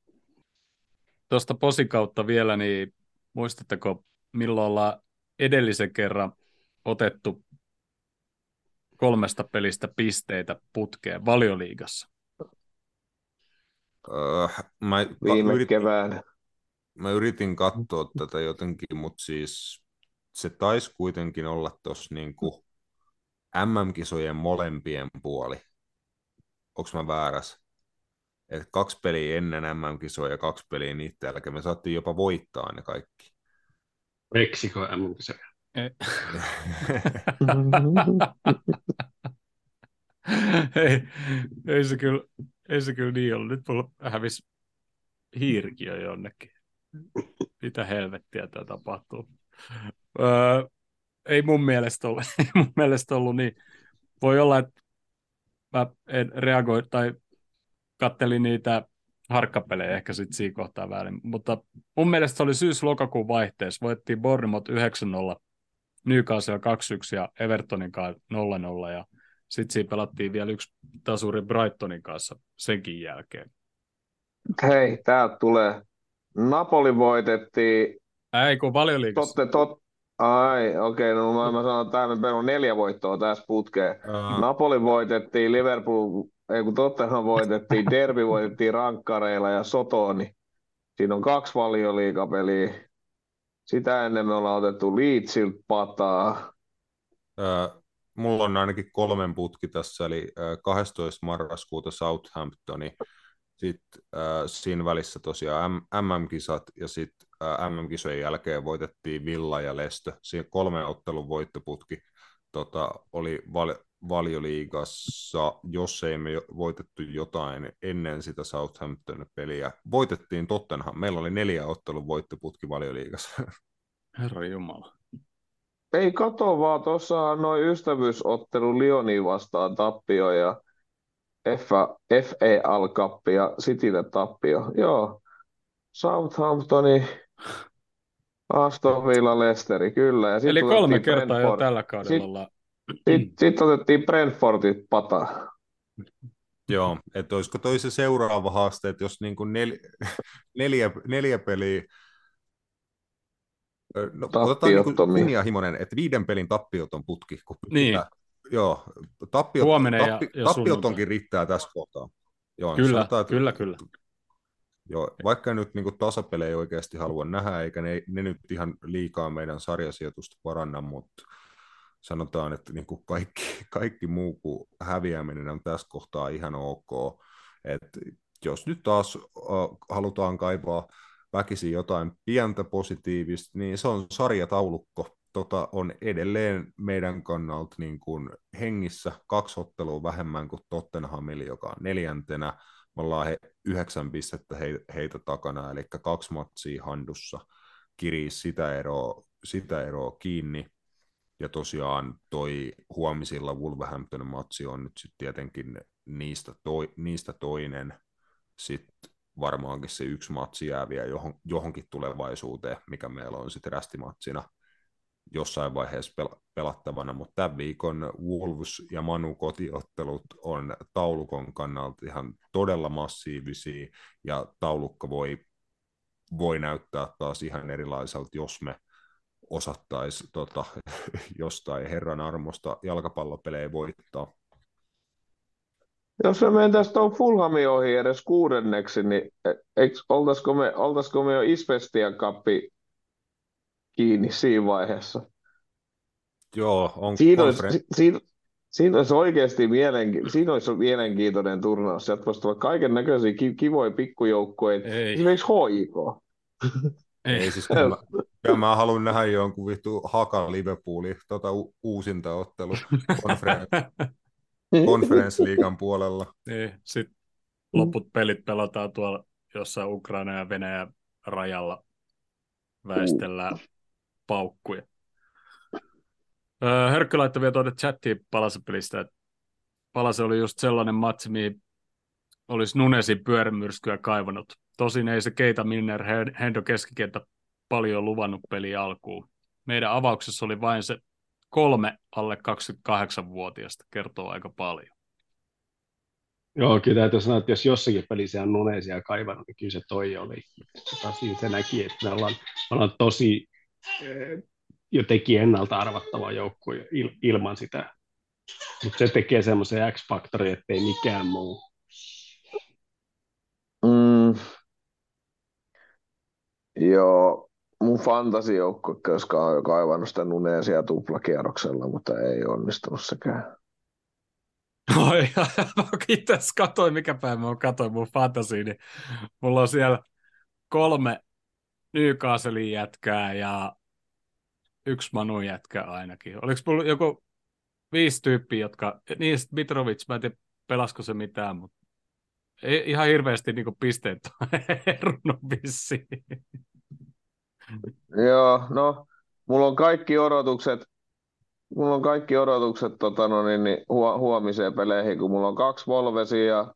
Tuosta posikautta vielä, niin muistatteko, milloin ollaan edellisen kerran otettu kolmesta pelistä pisteitä putkeen Valioliigassa? Öö, mä, Viime yritin, keväänä. Mä yritin katsoa tätä jotenkin, mutta siis se taisi kuitenkin olla tuossa niinku M M-kisojen molempien puoli. Onko mä väärässä? Et kaksi peliä ennen M M-kisoja ja kaksi peliä niitä jälkeen. Me saatiin jopa voittaa ne kaikki. Meksiko M M-kisoja. ei, ei, se kyllä, ei se kyllä niin ollut. Nyt mulla hävisi hiirikin jo jonnekin. Mitä helvettiä tämä tapahtuu? Öö, ei mun mielestä ollut, ei mun mielestä ollut niin. Voi olla, että mä en reagoi tai kattelin niitä harkkapelejä ehkä sitten siinä kohtaa väärin. Mutta mun mielestä se oli syys-lokakuun vaihteessa. Voittiin Bournemouth yhdeksän nolla. Newcastle kaksi yksi ja Evertonin kanssa nolla nolla, ja sitten siinä pelattiin vielä yksi tasuri Brightonin kanssa senkin jälkeen. Hei, täältä tulee. Napoli voitettiin. Ei, kun Valioliigassa. Totte, tot... Ai, okei, okay, no mä, mä sanon, että me pelon neljä voittoa tässä putkeen. Uh-huh. Napoli voitettiin, Liverpool, ei kun Tottenham voitettiin, Derby voitettiin rankkareilla ja Sotoni. Siinä on kaksi Valioliigapeliä. Sitä ennen me ollaan otettu Leedsiltä pataa. Öö, mulla on ainakin kolmen putki tässä, eli kahdestoista marraskuuta Southamptoni, sitten öö, siinä välissä tosiaan M M-kisat, ja sitten öö, M M-kisojen jälkeen voitettiin Villa ja Leicester. Siinä kolmen ottelun voittoputki tota, oli val- Valioliigassa, jos ei me voitettu jotain ennen sitä Southampton-peliä. Voitettiin Tottenham. Meillä oli neljä ottelun voittoputki Valioliigassa. Herra jumala. Ei kato vaan, tuossa noin ystävyysottelu Lyonia vastaan tappio ja F A L-kappi ja Citylle tappio. Joo, Southamptoni, Aston Villa, Leicesteri, kyllä. Eli kolme kertaa Brentford jo tällä kaudella ollaan. Sitten otettiin Brentfordit pataa. Joo, että olisiko toi se seuraava haaste, että jos niin kuin nel, neljä, neljä peliä, no, otetaan niin kuin kunnianhimoinen, että viiden pelin tappioton putki. Kun niin. Pitää, joo, tappiot, tappi, ja, ja tappiotonkin riittää tässä kohtaa. Joo, kyllä, sanotaan, kyllä, että, kyllä. Joo, vaikka nyt niin kuin tasapelejä ei oikeasti halua nähdä, eikä ne, ne nyt ihan liikaa meidän sarjasijoitusta paranna, mutta sanotaan, että niin kuin kaikki, kaikki muu kuin häviäminen on tässä kohtaa ihan ok. Et jos nyt taas uh, halutaan kaivaa väkisin jotain pientä positiivista, niin se on sarjataulukko. Tota, on edelleen meidän kannalta niin kuin hengissä kaksi ottelua vähemmän kuin Tottenhamilla, joka on neljäntenä. Me ollaan he, yhdeksän pistettä he, heitä takana, eli kaksi matsia handussa kirii sitä eroa, sitä eroa kiinni. Ja tosiaan toi huomisilla Wolverhampton-matsi on nyt sitten tietenkin niistä, toi, niistä toinen. Sitten varmaankin se yksi matsi jää vielä johon, johonkin tulevaisuuteen, mikä meillä on sitten rästimatsina jossain vaiheessa pel- pelattavana. Mutta tämän viikon Wolves ja Manu kotiottelut on taulukon kannalta ihan todella massiivisia, ja taulukko voi, voi näyttää taas ihan erilaiselta, jos me osattaisi tota, jostain herran armosta jalkapallopelejä voittaa. Jos me mentäisiin tuon Fulhamin ohi edes kuudenneksi, niin oltaisiko me, oltaisiko me jo Isvestian kappi kiinni siinä vaiheessa? Joo, on siinä konferen... olisi, siinä, siinä olisi oikeasti mielenki- siinä olisi mielenkiintoinen turnaus. Sieltä voisi tulla kaiken näköisiä kivoja pikkujoukkoja, esimerkiksi H I K. Ei siis, kun mä, kun mä haluan nähdä jonkun vittu Hakan Liverpoolin tota u- uusinta ottelu konferen- konferenssiliigan puolella. Niin, sitten loput pelit pelataan tuolla jossain Ukraina ja Venäjä rajalla, väistellään paukkuja. Öö, Herkky laittoi vielä tuonne chattiin Palase-pelistä, että Palase oli just sellainen matsi, mihin olisi Nunesin pyörämyrskyä kaivanut. Tosin ei se Keita Milner Hendo keskikenttä paljon luvannut peli alkuun. Meidän avauksessa oli vain se kolme alle kaksikymmentäkahdeksanvuotiaista, kertoo aika paljon. Joo, kyllä täytyy sanoa, että jos jossakin pelissä on Nunesia kaivannut, niin kyllä se toi oli. Siinä se näki, että me ollaan, me ollaan tosi jotenkin ennalta arvattava joukkue ilman sitä. Mutta se tekee semmoisen X-faktori, ettei mikään muu. Mm. Joo, mun fantasijoukko, koska on kaivannut sitä Nunesia tuplakierroksella, mutta ei onnistunut sekään. Oi, mä itse asiassa katsoin, mikä päivä mä katsoin mun fantasiin, niin mulla on siellä kolme Newcastlein jätkää ja yksi Manun jätkää ainakin. Oliko mulla joku viisi tyyppiä, jotka, niin Mitrovic, mä en tiedä pelasko se mitään, mutta ei ihan hirveästi niin pisteet erunut vissiin. Joo, no, mulla on kaikki odotukset, mulla on kaikki odotukset tota, no, niin, niin, huomiseen peleihin, kun mulla on kaksi Wolvesia ja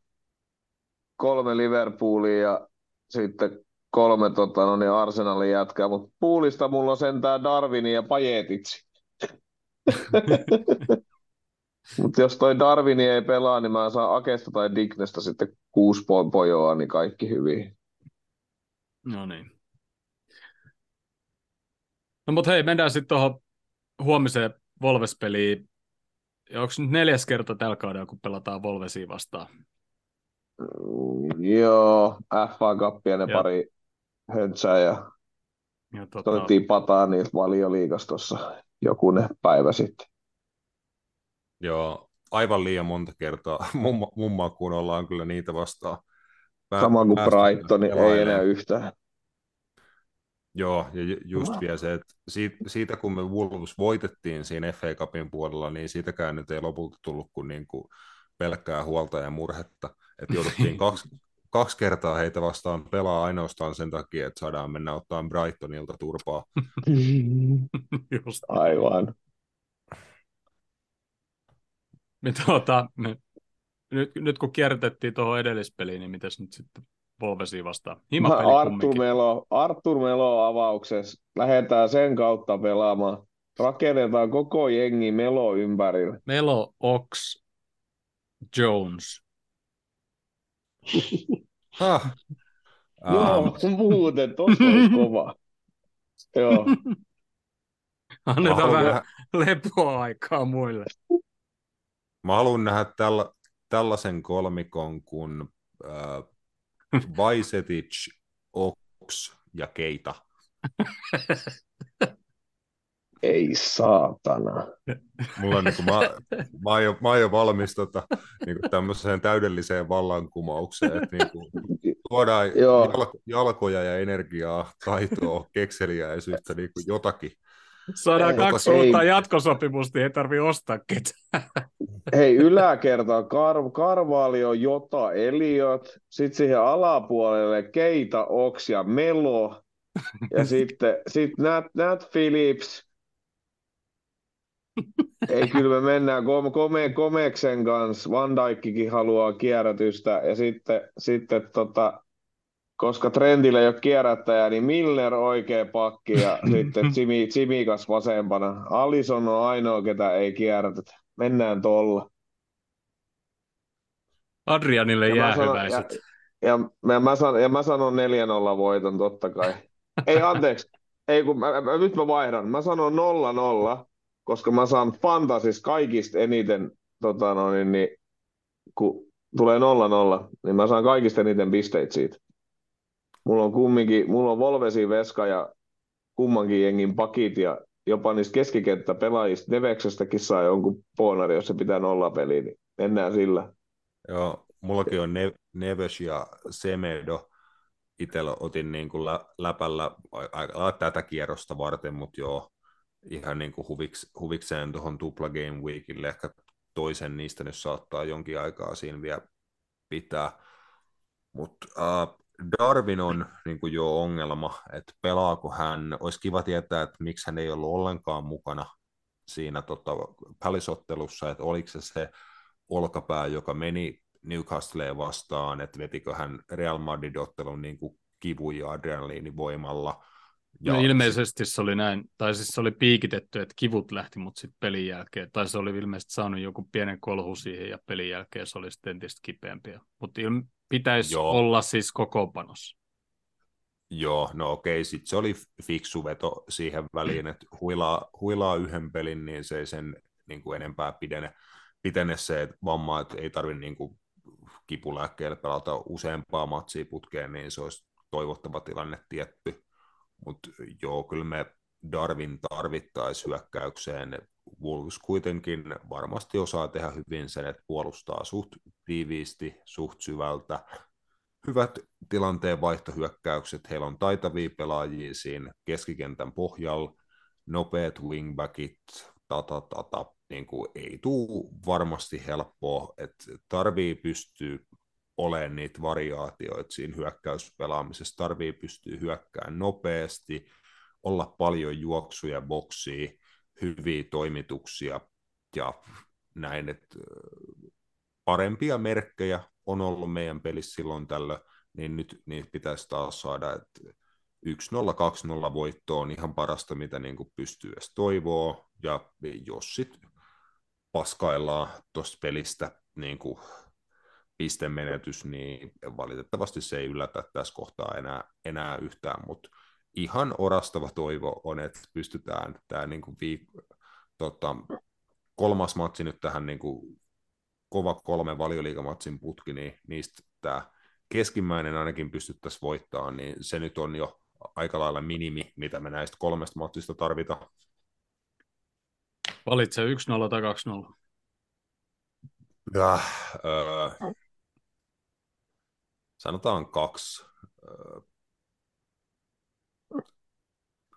kolme Liverpoolia ja sitten kolme tota, no, niin Arsenalin jätkää, mutta Poolista mulla on sentään Darwinin ja Pajetitsi. Mutta jos toi Darwini ei pelaa, niin mä saan Akesta tai Dignestä sitten kuusi pojoa, niin kaikki hyvin. No niin. No mut hei, mennään sitten tuohon huomiseen Wolves-peliin. Onko nyt neljäs kerta tällä kaudella, kun pelataan Wolvesia vastaan? Mm, joo, F A-kappia ne ja pari höntsää ja, ja tota... toittiin pataa niiltä Valioliigastossa jokunen päivä sitten. Joo, aivan liian monta kertaa. Mumma, mummaa kun ollaan kyllä niitä vastaan. Pää, Sama kuin Brighton, niin ei enää yhtään. Joo, ja just no. vielä se, että siitä, siitä kun me Wolves voitettiin siinä F A Cupin puolella, niin siitäkään nyt ei lopulta tullut kuin, niin kuin pelkkää huolta ja murhetta. Että jouduttiin kaksi, kaksi kertaa heitä vastaan pelaa ainoastaan sen takia, että saadaan mennä ottamaan Brightonilta turpaa. Just aivan. Me tuota, me, nyt, nyt kun kiertettiin tuohon edellispeliin, niin mitäs nyt sitten Wolvesia vastaan? Artur Melo, Artur Melo avauksessa. Lähdetään sen kautta pelaamaan. Rakennetaan koko jengi Melo ympärille. Melo Ox. Jones. Ah. Ah. Joo, muuten, tossa olisi kova. Joo. Annetaan vähän nähdä... lepoaikaa muille. Mä haluan nähdä tälla, tällaisen kolmikon kuin äh, Vaisetich, Ox ja Keita. Ei saatana. Mulla on niinku mä mä aion, mä aion valmis tota niinku tämmöiseen täydelliseen vallankumoukseen, että niinku tuodaan jalko, jalkoja ja energiaa, taitoa, kekseliäisyyttä, niinku jotakin. Saadaan kaksi uutta jatkosopimusta, ei tarvitse ostaa ketään. Hei, yläkertaan Kar- Carvalho, Jota, Eliot, sitten siihen alapuolelle Keita, Ox ja Melo, ja sitten sit Nat, Nat Phillips. Ei, kyllä me mennään kome, Komeksen kanssa, Van Dijkkikin haluaa kierrätystä, ja sitten, sitten tota, koska Trendillä ei ole kierrättäjä, niin Milner oikea pakki, ja sitten Jimmy, Jimikas vasempana. Alisson on ainoa, ketä ei kierrätetä. Mennään tolla. Adrianille jäähyväiset. Ja, ja, ja, mä san, ja mä sanon neljä nolla voiton, totta kai. Ei, anteeksi. Ei, kun mä, mä, nyt mä vaihdan. Mä sanon nolla nolla. Koska mä saan fantasis kaikista eniten, tota no, niin, niin, kun tulee nolla nolla, niin mä saan kaikista eniten pisteitä siitä. Mulla on kumminkin, mulla on Volvesi, Veska ja kummankin jengin pakit, ja jopa niistä keskikenttäpelaajista Deveksestäkin saa jonkun boonari, jos se pitää nollapeliä, niin mennään sillä. Joo, mullakin on ne- Neves ja Semedo. Itsellä otin niin kuin lä- läpällä aika tätä kierrosta varten, mutta joo. Ihan niin kuin huviks, huvikseen tuohon tupla game weekille, ehkä toisen niistä nyt saattaa jonkin aikaa siinä vielä pitää. Mutta äh, Darwin on niin kuin jo ongelma, että pelaako hän, olisi kiva tietää, että miksi hän ei ollut ollenkaan mukana siinä tota, pälisottelussa, että oliko se se olkapää, joka meni Newcastleen vastaan, että vetikö hän Real Madrid-ottelun niin kuin kivu- ja adrenaliinivoimalla. Ja no, ilmeisesti se oli näin, tai siis se oli piikitetty, että kivut lähti, mutta sitten pelin jälkeen, tai se oli ilmeisesti saanut joku pienen kolhu siihen, ja pelin jälkeen se oli sitten entistä kipeämpiä. Mutta ilme- pitäisi Joo. olla siis kokoonpanossa. Joo, no okei, sitten se oli fiksu veto siihen väliin, että huilaa, huilaa yhden pelin, niin se ei sen niin kuin enempää pidene, pidene se, että vammaa, että ei tarvitse niin kuin kipulääkkeellä pelata useampaa matsia putkeen, niin se olisi toivottava tilanne tietty. Mutta joo, kyllä me Darwin tarvittaisi hyökkäykseen. Wolves kuitenkin varmasti osaa tehdä hyvin sen, että puolustaa suht tiiviisti, suht syvältä. Hyvät tilanteen vaihtohyökkäykset, heillä on taitavia pelaajia siinä keskikentän pohjalla, nopeat wingbackit, tata, tata. Niin kuin ei tule varmasti helppoa, että tarvii pystyä olemaan niitä variaatioita siinä hyökkäyspelaamisessa. Tarvii pystyä hyökkäämään nopeasti, olla paljon juoksuja, boksia, hyviä toimituksia ja näin. Että parempia merkkejä on ollut meidän pelissä silloin tällöin, niin nyt niitä pitäisi taas saada. Että yksi nolla kaksi nolla voitto on ihan parasta, mitä niin kuin pystyy edes toivoa. Ja jos sitten paskaillaan tuosta pelistä niin kuin pistemenetys, niin valitettavasti se ei yllätä tässä kohtaa enää, enää yhtään, mutta ihan orastava toivo on, että pystytään tämä niinku viik- tota, kolmas matsi nyt tähän niinku kova kolme valioliigamatsin putki, niin niistä tämä keskimmäinen ainakin pystyttäisiin voittamaan, niin se nyt on jo aika lailla minimi, mitä me näistä kolmesta matsista tarvitaan. Valitse yksi nolla tai kaksi nolla. Ja, öö, sanotaan kaksi.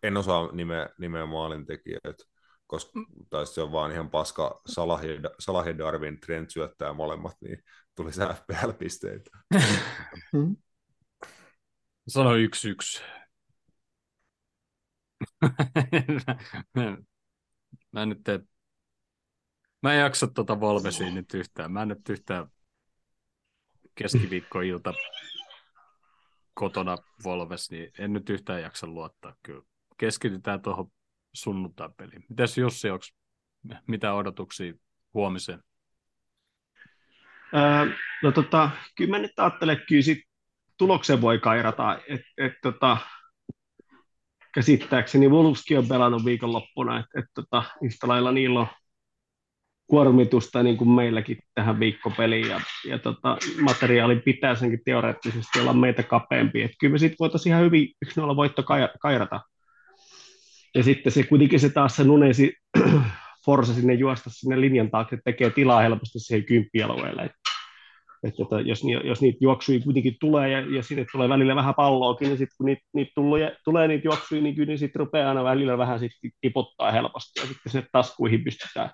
En osaa nimeä, nimeä maalintekijöitä, koska tai se on vaan ihan paska. Salah ja, Salah ja Darwin, Trent syöttää molemmat, niin tuli se F P L-pisteitä. Sano yksi yksi. mä, mä nyt te... Mä en jaksa tuota Volvesiin nyt yhtään. Mä en nyt yhtään keskiviikkoilta kotona Volves, niin en nyt yhtään jaksa luottaa kyllä. Keskitytään tuohon sunnuntain peliin. Mitäs Jussi, onko mitä odotuksia huomiseen? Öö, no tota, kyllä mä nyt ajattelen, että kyllä sit tuloksen voi kairata, että et, tota, käsittääkseni Wolveskin on pelannut viikonloppuna, että et, tota, yhtä lailla niillä on kuormitusta niin kuin meilläkin tähän viikkopeliin, ja, ja tota, materiaalin pitää senkin teoreettisesti olla meitä kapeampi, että kyllä me sitten voitaisiin ihan hyvin yksi nolla voitto kairata. Ja sitten se kuitenkin se taas se nunesi forsa sinne juosta sinne linjan taakse, tekee tilaa helposti siihen kymppialueelle. Et, et, et, jos, jos niitä juoksuja kuitenkin tulee ja, ja sinne tulee välillä vähän palloakin, niin sitten kun niitä, niitä tulee, tulee niitä juoksuja, niin kyllä sitten rupeaa aina välillä vähän sitten tiputtaa helposti, ja sitten sinne taskuihin pystytään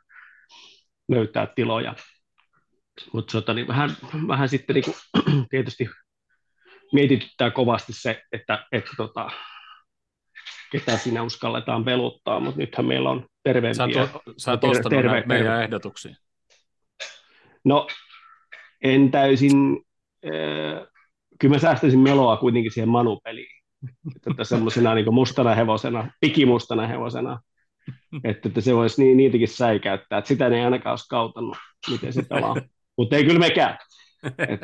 löytää tiloja. Mutta niin vähän, vähän sitten niin kuin, tietysti mietityttää kovasti se, että... että tota, ketä sinä uskalletaan veluttaa, mutta nythän meillä on terveempiä. Sä oot ostanut terve, meidän terve. ehdotuksia. No, en täysin, äh, kyllä mä säästäisin Meloa kuitenkin siihen Manu-peliin. Että semmoisena niin kuin mustana hevosena, pikimustana hevosena, että, että se voisi ni, niitäkin säikäyttää. Että sitä ne ei ainakaan olisi kautannut, miten se pelaa. Mutta ei kyllä mekään.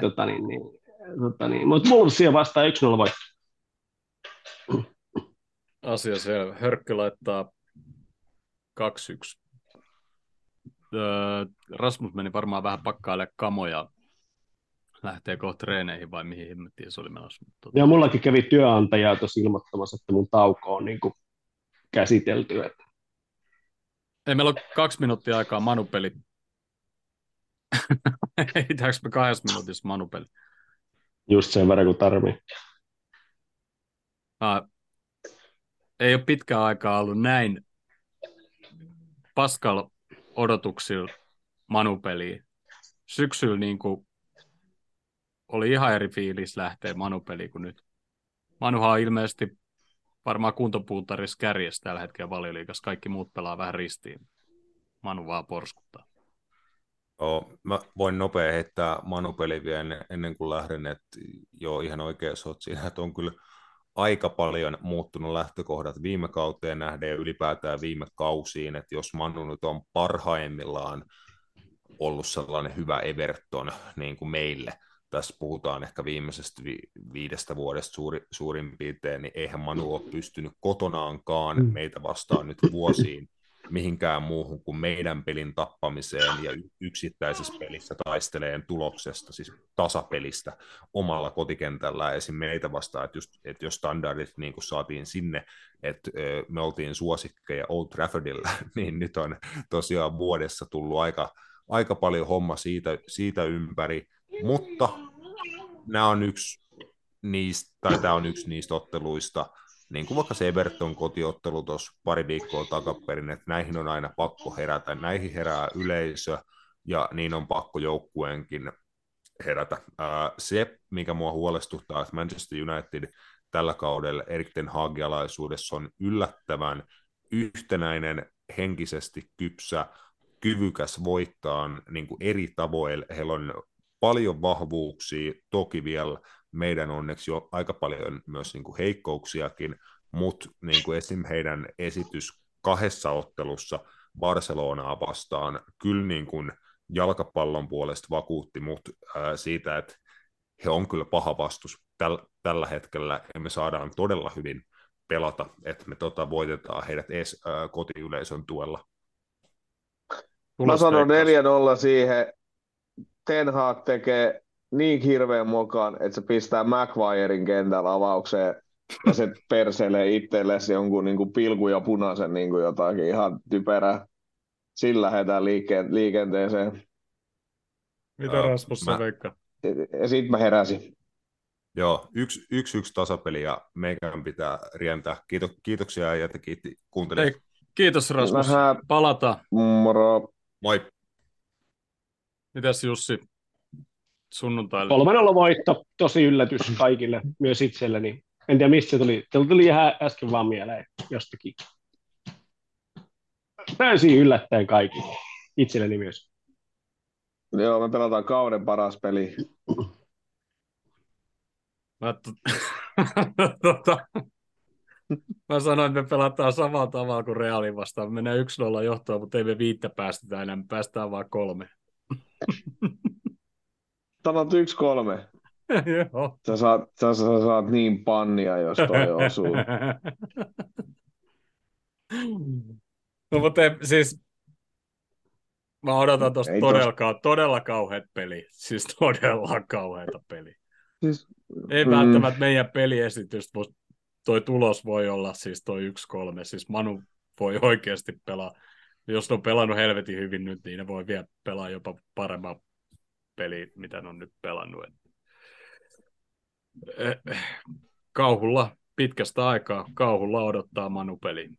Tota niin, niin, tota niin. Mutta Mulssia vastaa yksi nolla voittaa. Asia selvä. Hörkkö laittaa kaksi yksi. Öö, Rasmus meni varmaan vähän pakkaille kamoja. Lähtee kohta treeneihin vai mihin himmettiin se oli menossa. Tuota... Ja mullakin kävi työnantajaa tuossa ilmoittamassa, että mun tauko on niin kuin käsitelty. Että... Ei, meillä on kaksi minuuttia aikaa Manu-peli. Heitäks me kahdessa minuutissa Manu-peli? Just sen verran kun tarvii. Ah. Ei ole pitkään aikaa ollut näin paskalla odotuksilla Manu-peliä. Syksyllä niin kuin oli ihan eri fiilis lähteä Manu-peliin kuin nyt. Manuhan on ilmeisesti varmaan kuntopuutarissa kärjessä tällä hetkellä Valioliigassa. Kaikki muut pelaa vähän ristiin. Manu vaan porskuttaa. Joo, mä voin nopea heittää Manu-peliä vielä ennen, ennen kuin lähden. Että joo, ihan oikeassa oot siinä, että on kyllä... aika paljon muuttunut lähtökohdat viime kauteen nähden ja ylipäätään viime kausiin, että jos Manu nyt on parhaimmillaan ollut sellainen hyvä Everton niin kuin meille, tässä puhutaan ehkä viimeisestä vi- viidestä vuodesta suuri, suurin piirtein, niin eihän Manu ole pystynyt kotonaankaan meitä vastaan nyt vuosiin mihinkään muuhun kuin meidän pelin tappamiseen ja yksittäisessä pelissä taisteleen tuloksesta, siis tasapelistä omalla kotikentällä esim. Meitä vastaan, että, just, että jos standardit niin kun saatiin sinne, että me oltiin suosikkeja Old Traffordilla, niin nyt on tosiaan vuodessa tullut aika, aika paljon homma siitä, siitä ympäri, mutta nämä on yksi niistä, tai tämä on yksi niistä otteluista, niin kuin vaikka se Everton kotiottelu tuossa pari viikkoa takaperin, että näihin on aina pakko herätä, näihin herää yleisö ja niin on pakko joukkueenkin herätä. Se, mikä mua huolestuttaa, että Manchester United tällä kaudella Erik ten Hagin-alaisuudessa on yllättävän yhtenäinen, henkisesti kypsä, kyvykäs voittaa niin kuin eri tavoilla. Heillä on paljon vahvuuksia, toki vielä meidän onneksi jo aika paljon myös niin kuin heikkouksiakin, mutta niin kuin esim. Heidän esitys kahdessa ottelussa Barcelonaa vastaan kyllä niin kuin jalkapallon puolesta vakuutti mut siitä, että he on kyllä paha vastus täl- tällä hetkellä, ja me saadaan todella hyvin pelata, että me tota voitetaan heidät edes ää, kotiyleisön tuella. Mä sanon neljä nolla siihen. Ten Hag tekee niin hirveän mokan, että se pistää Maguiren kentällä avaukseen ja se perselee itsellesi jonkun niin kuin pilkun ja punaisen niin kuin jotakin ihan typerää. Sillä lähdetään liike- liikenteeseen. Mitä Rasmus mä... veikkaa? Ja sit mä heräsin. Joo, yksi, yksi, yksi tasapeli ja meikään pitää rientää. Kiitos, kiitoksia ja te kiitti kuuntelijat. Kiitos Rasmus, Lähä... palata. Moro. Moi. Mitäs Jussi? Sunnuntaille. kolme nolla voitto, tosi yllätys kaikille, myös itselleni. En tiedä, mistä se tuli. Teillä tuli ihan äsken vaan mieleen jostakin. Täysin yllättäen kaikille, itselleni myös. Joo, me pelataan kauden paras peli. Mä, t... tota... Mä sanoin, että me pelataan samalla tavalla kuin Realin vastaan. Me menee yksi nolla johtoon, mutta ei me viittä päästetä enää, me päästään vaan kolme. sanot yksi kolme. Joo. Sä saat, sä, sä saat niin pannia, jos toi osuu. No mutta siis mä odotan tosta todellakaan, todella kauheat peli. Siis todella kauheita peli. Siis, ei mm. välttämättä meidän peliesitystä, mutta toi tulos voi olla siis toi yksi kolme. Siis Manu voi oikeasti pelaa. Jos ne on pelannut helvetin hyvin nyt, niin ne voi vielä pelaa jopa paremmin peliä, mitä ne on nyt pelannut. Kauhulla, pitkästä aikaa, kauhulla odottaa Manu peliä.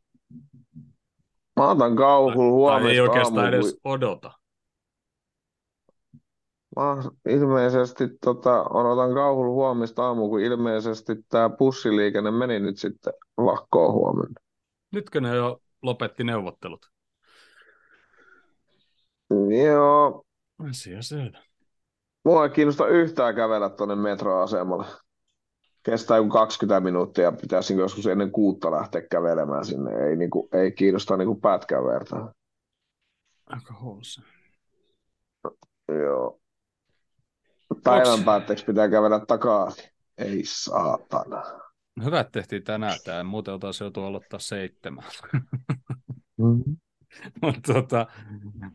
Mä otan kauhulla huomesta. Ei oikeastaan aamu, edes odota. Mä ilmeisesti tota, odotan kauhulla huomesta aamu, kun ilmeisesti tää bussiliikenne meni nyt sitten lakkoon huomenna. Nytkö ne jo lopetti neuvottelut? Joo. Asia selvä. Mua ei kiinnosta yhtään kävellä tuonne metroasemalle. Kestää joku kaksikymmentä minuuttia, pitäisi joskus ennen kuutta lähteä kävelemään sinne. Ei, niinku, ei kiinnosta niinku pätkän vertaa. Aika holsa. Joo. Päivän Oks... päätteeksi pitää kävellä takaisin. Ei saatana. Hyvä, että tehtiin tänään tämä. Muuten oltaisiin joutu aloittaa seitsemän. Mm-hmm. Mutta tota,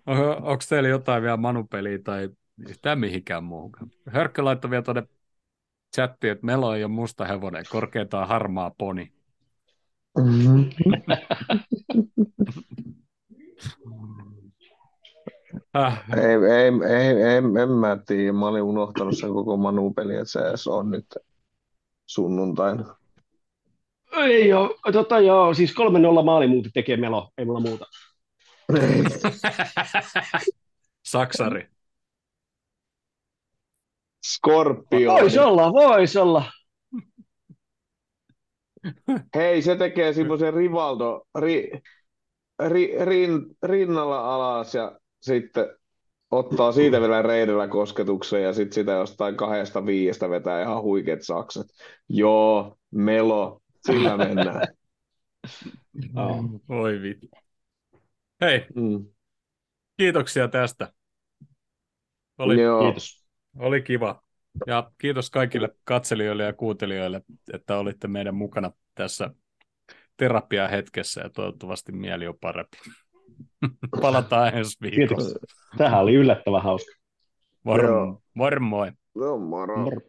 on, onko teillä jotain vielä Manu-peliä tai yhtään mihinkään muuhun? Hörkkö laittoi vielä tuonne chattiin, että Melo ei ole musta hevonen, korkeintaan harmaa poni. Mm-hmm. ah. Ei, ei, ei, ei, en mä tiedä. Mä olin unohtanut sen koko Manu-peli, että se edes on nyt sunnuntaina. Ei oo, tota joo, siis kolme nolla maalimuutti tekee Melo, ei mulla muuta. Saksari. Skorpio. Vois olla, vois olla. Hei, se tekee semmoisen Rivaldo ri, ri, rin, rinnalla alas ja sitten ottaa siitä vielä reidellä kosketuksen ja sitten sitä jostain kahdesta viiestä vetää ihan huikeat sakset. Joo, Melo. Sillä mennään. Voi vittu. Hei, mm. kiitoksia tästä. Oli, Joo. Kiitos. Oli kiva. Ja kiitos kaikille katselijoille ja kuuntelijoille, että olitte meidän mukana tässä terapiahetkessä ja toivottavasti mieli on parempi. Palataan ensi viikolla. Kiitos. Tämähän oli yllättävän hauska. Moro. Moro moi. Joo, moro. Moro.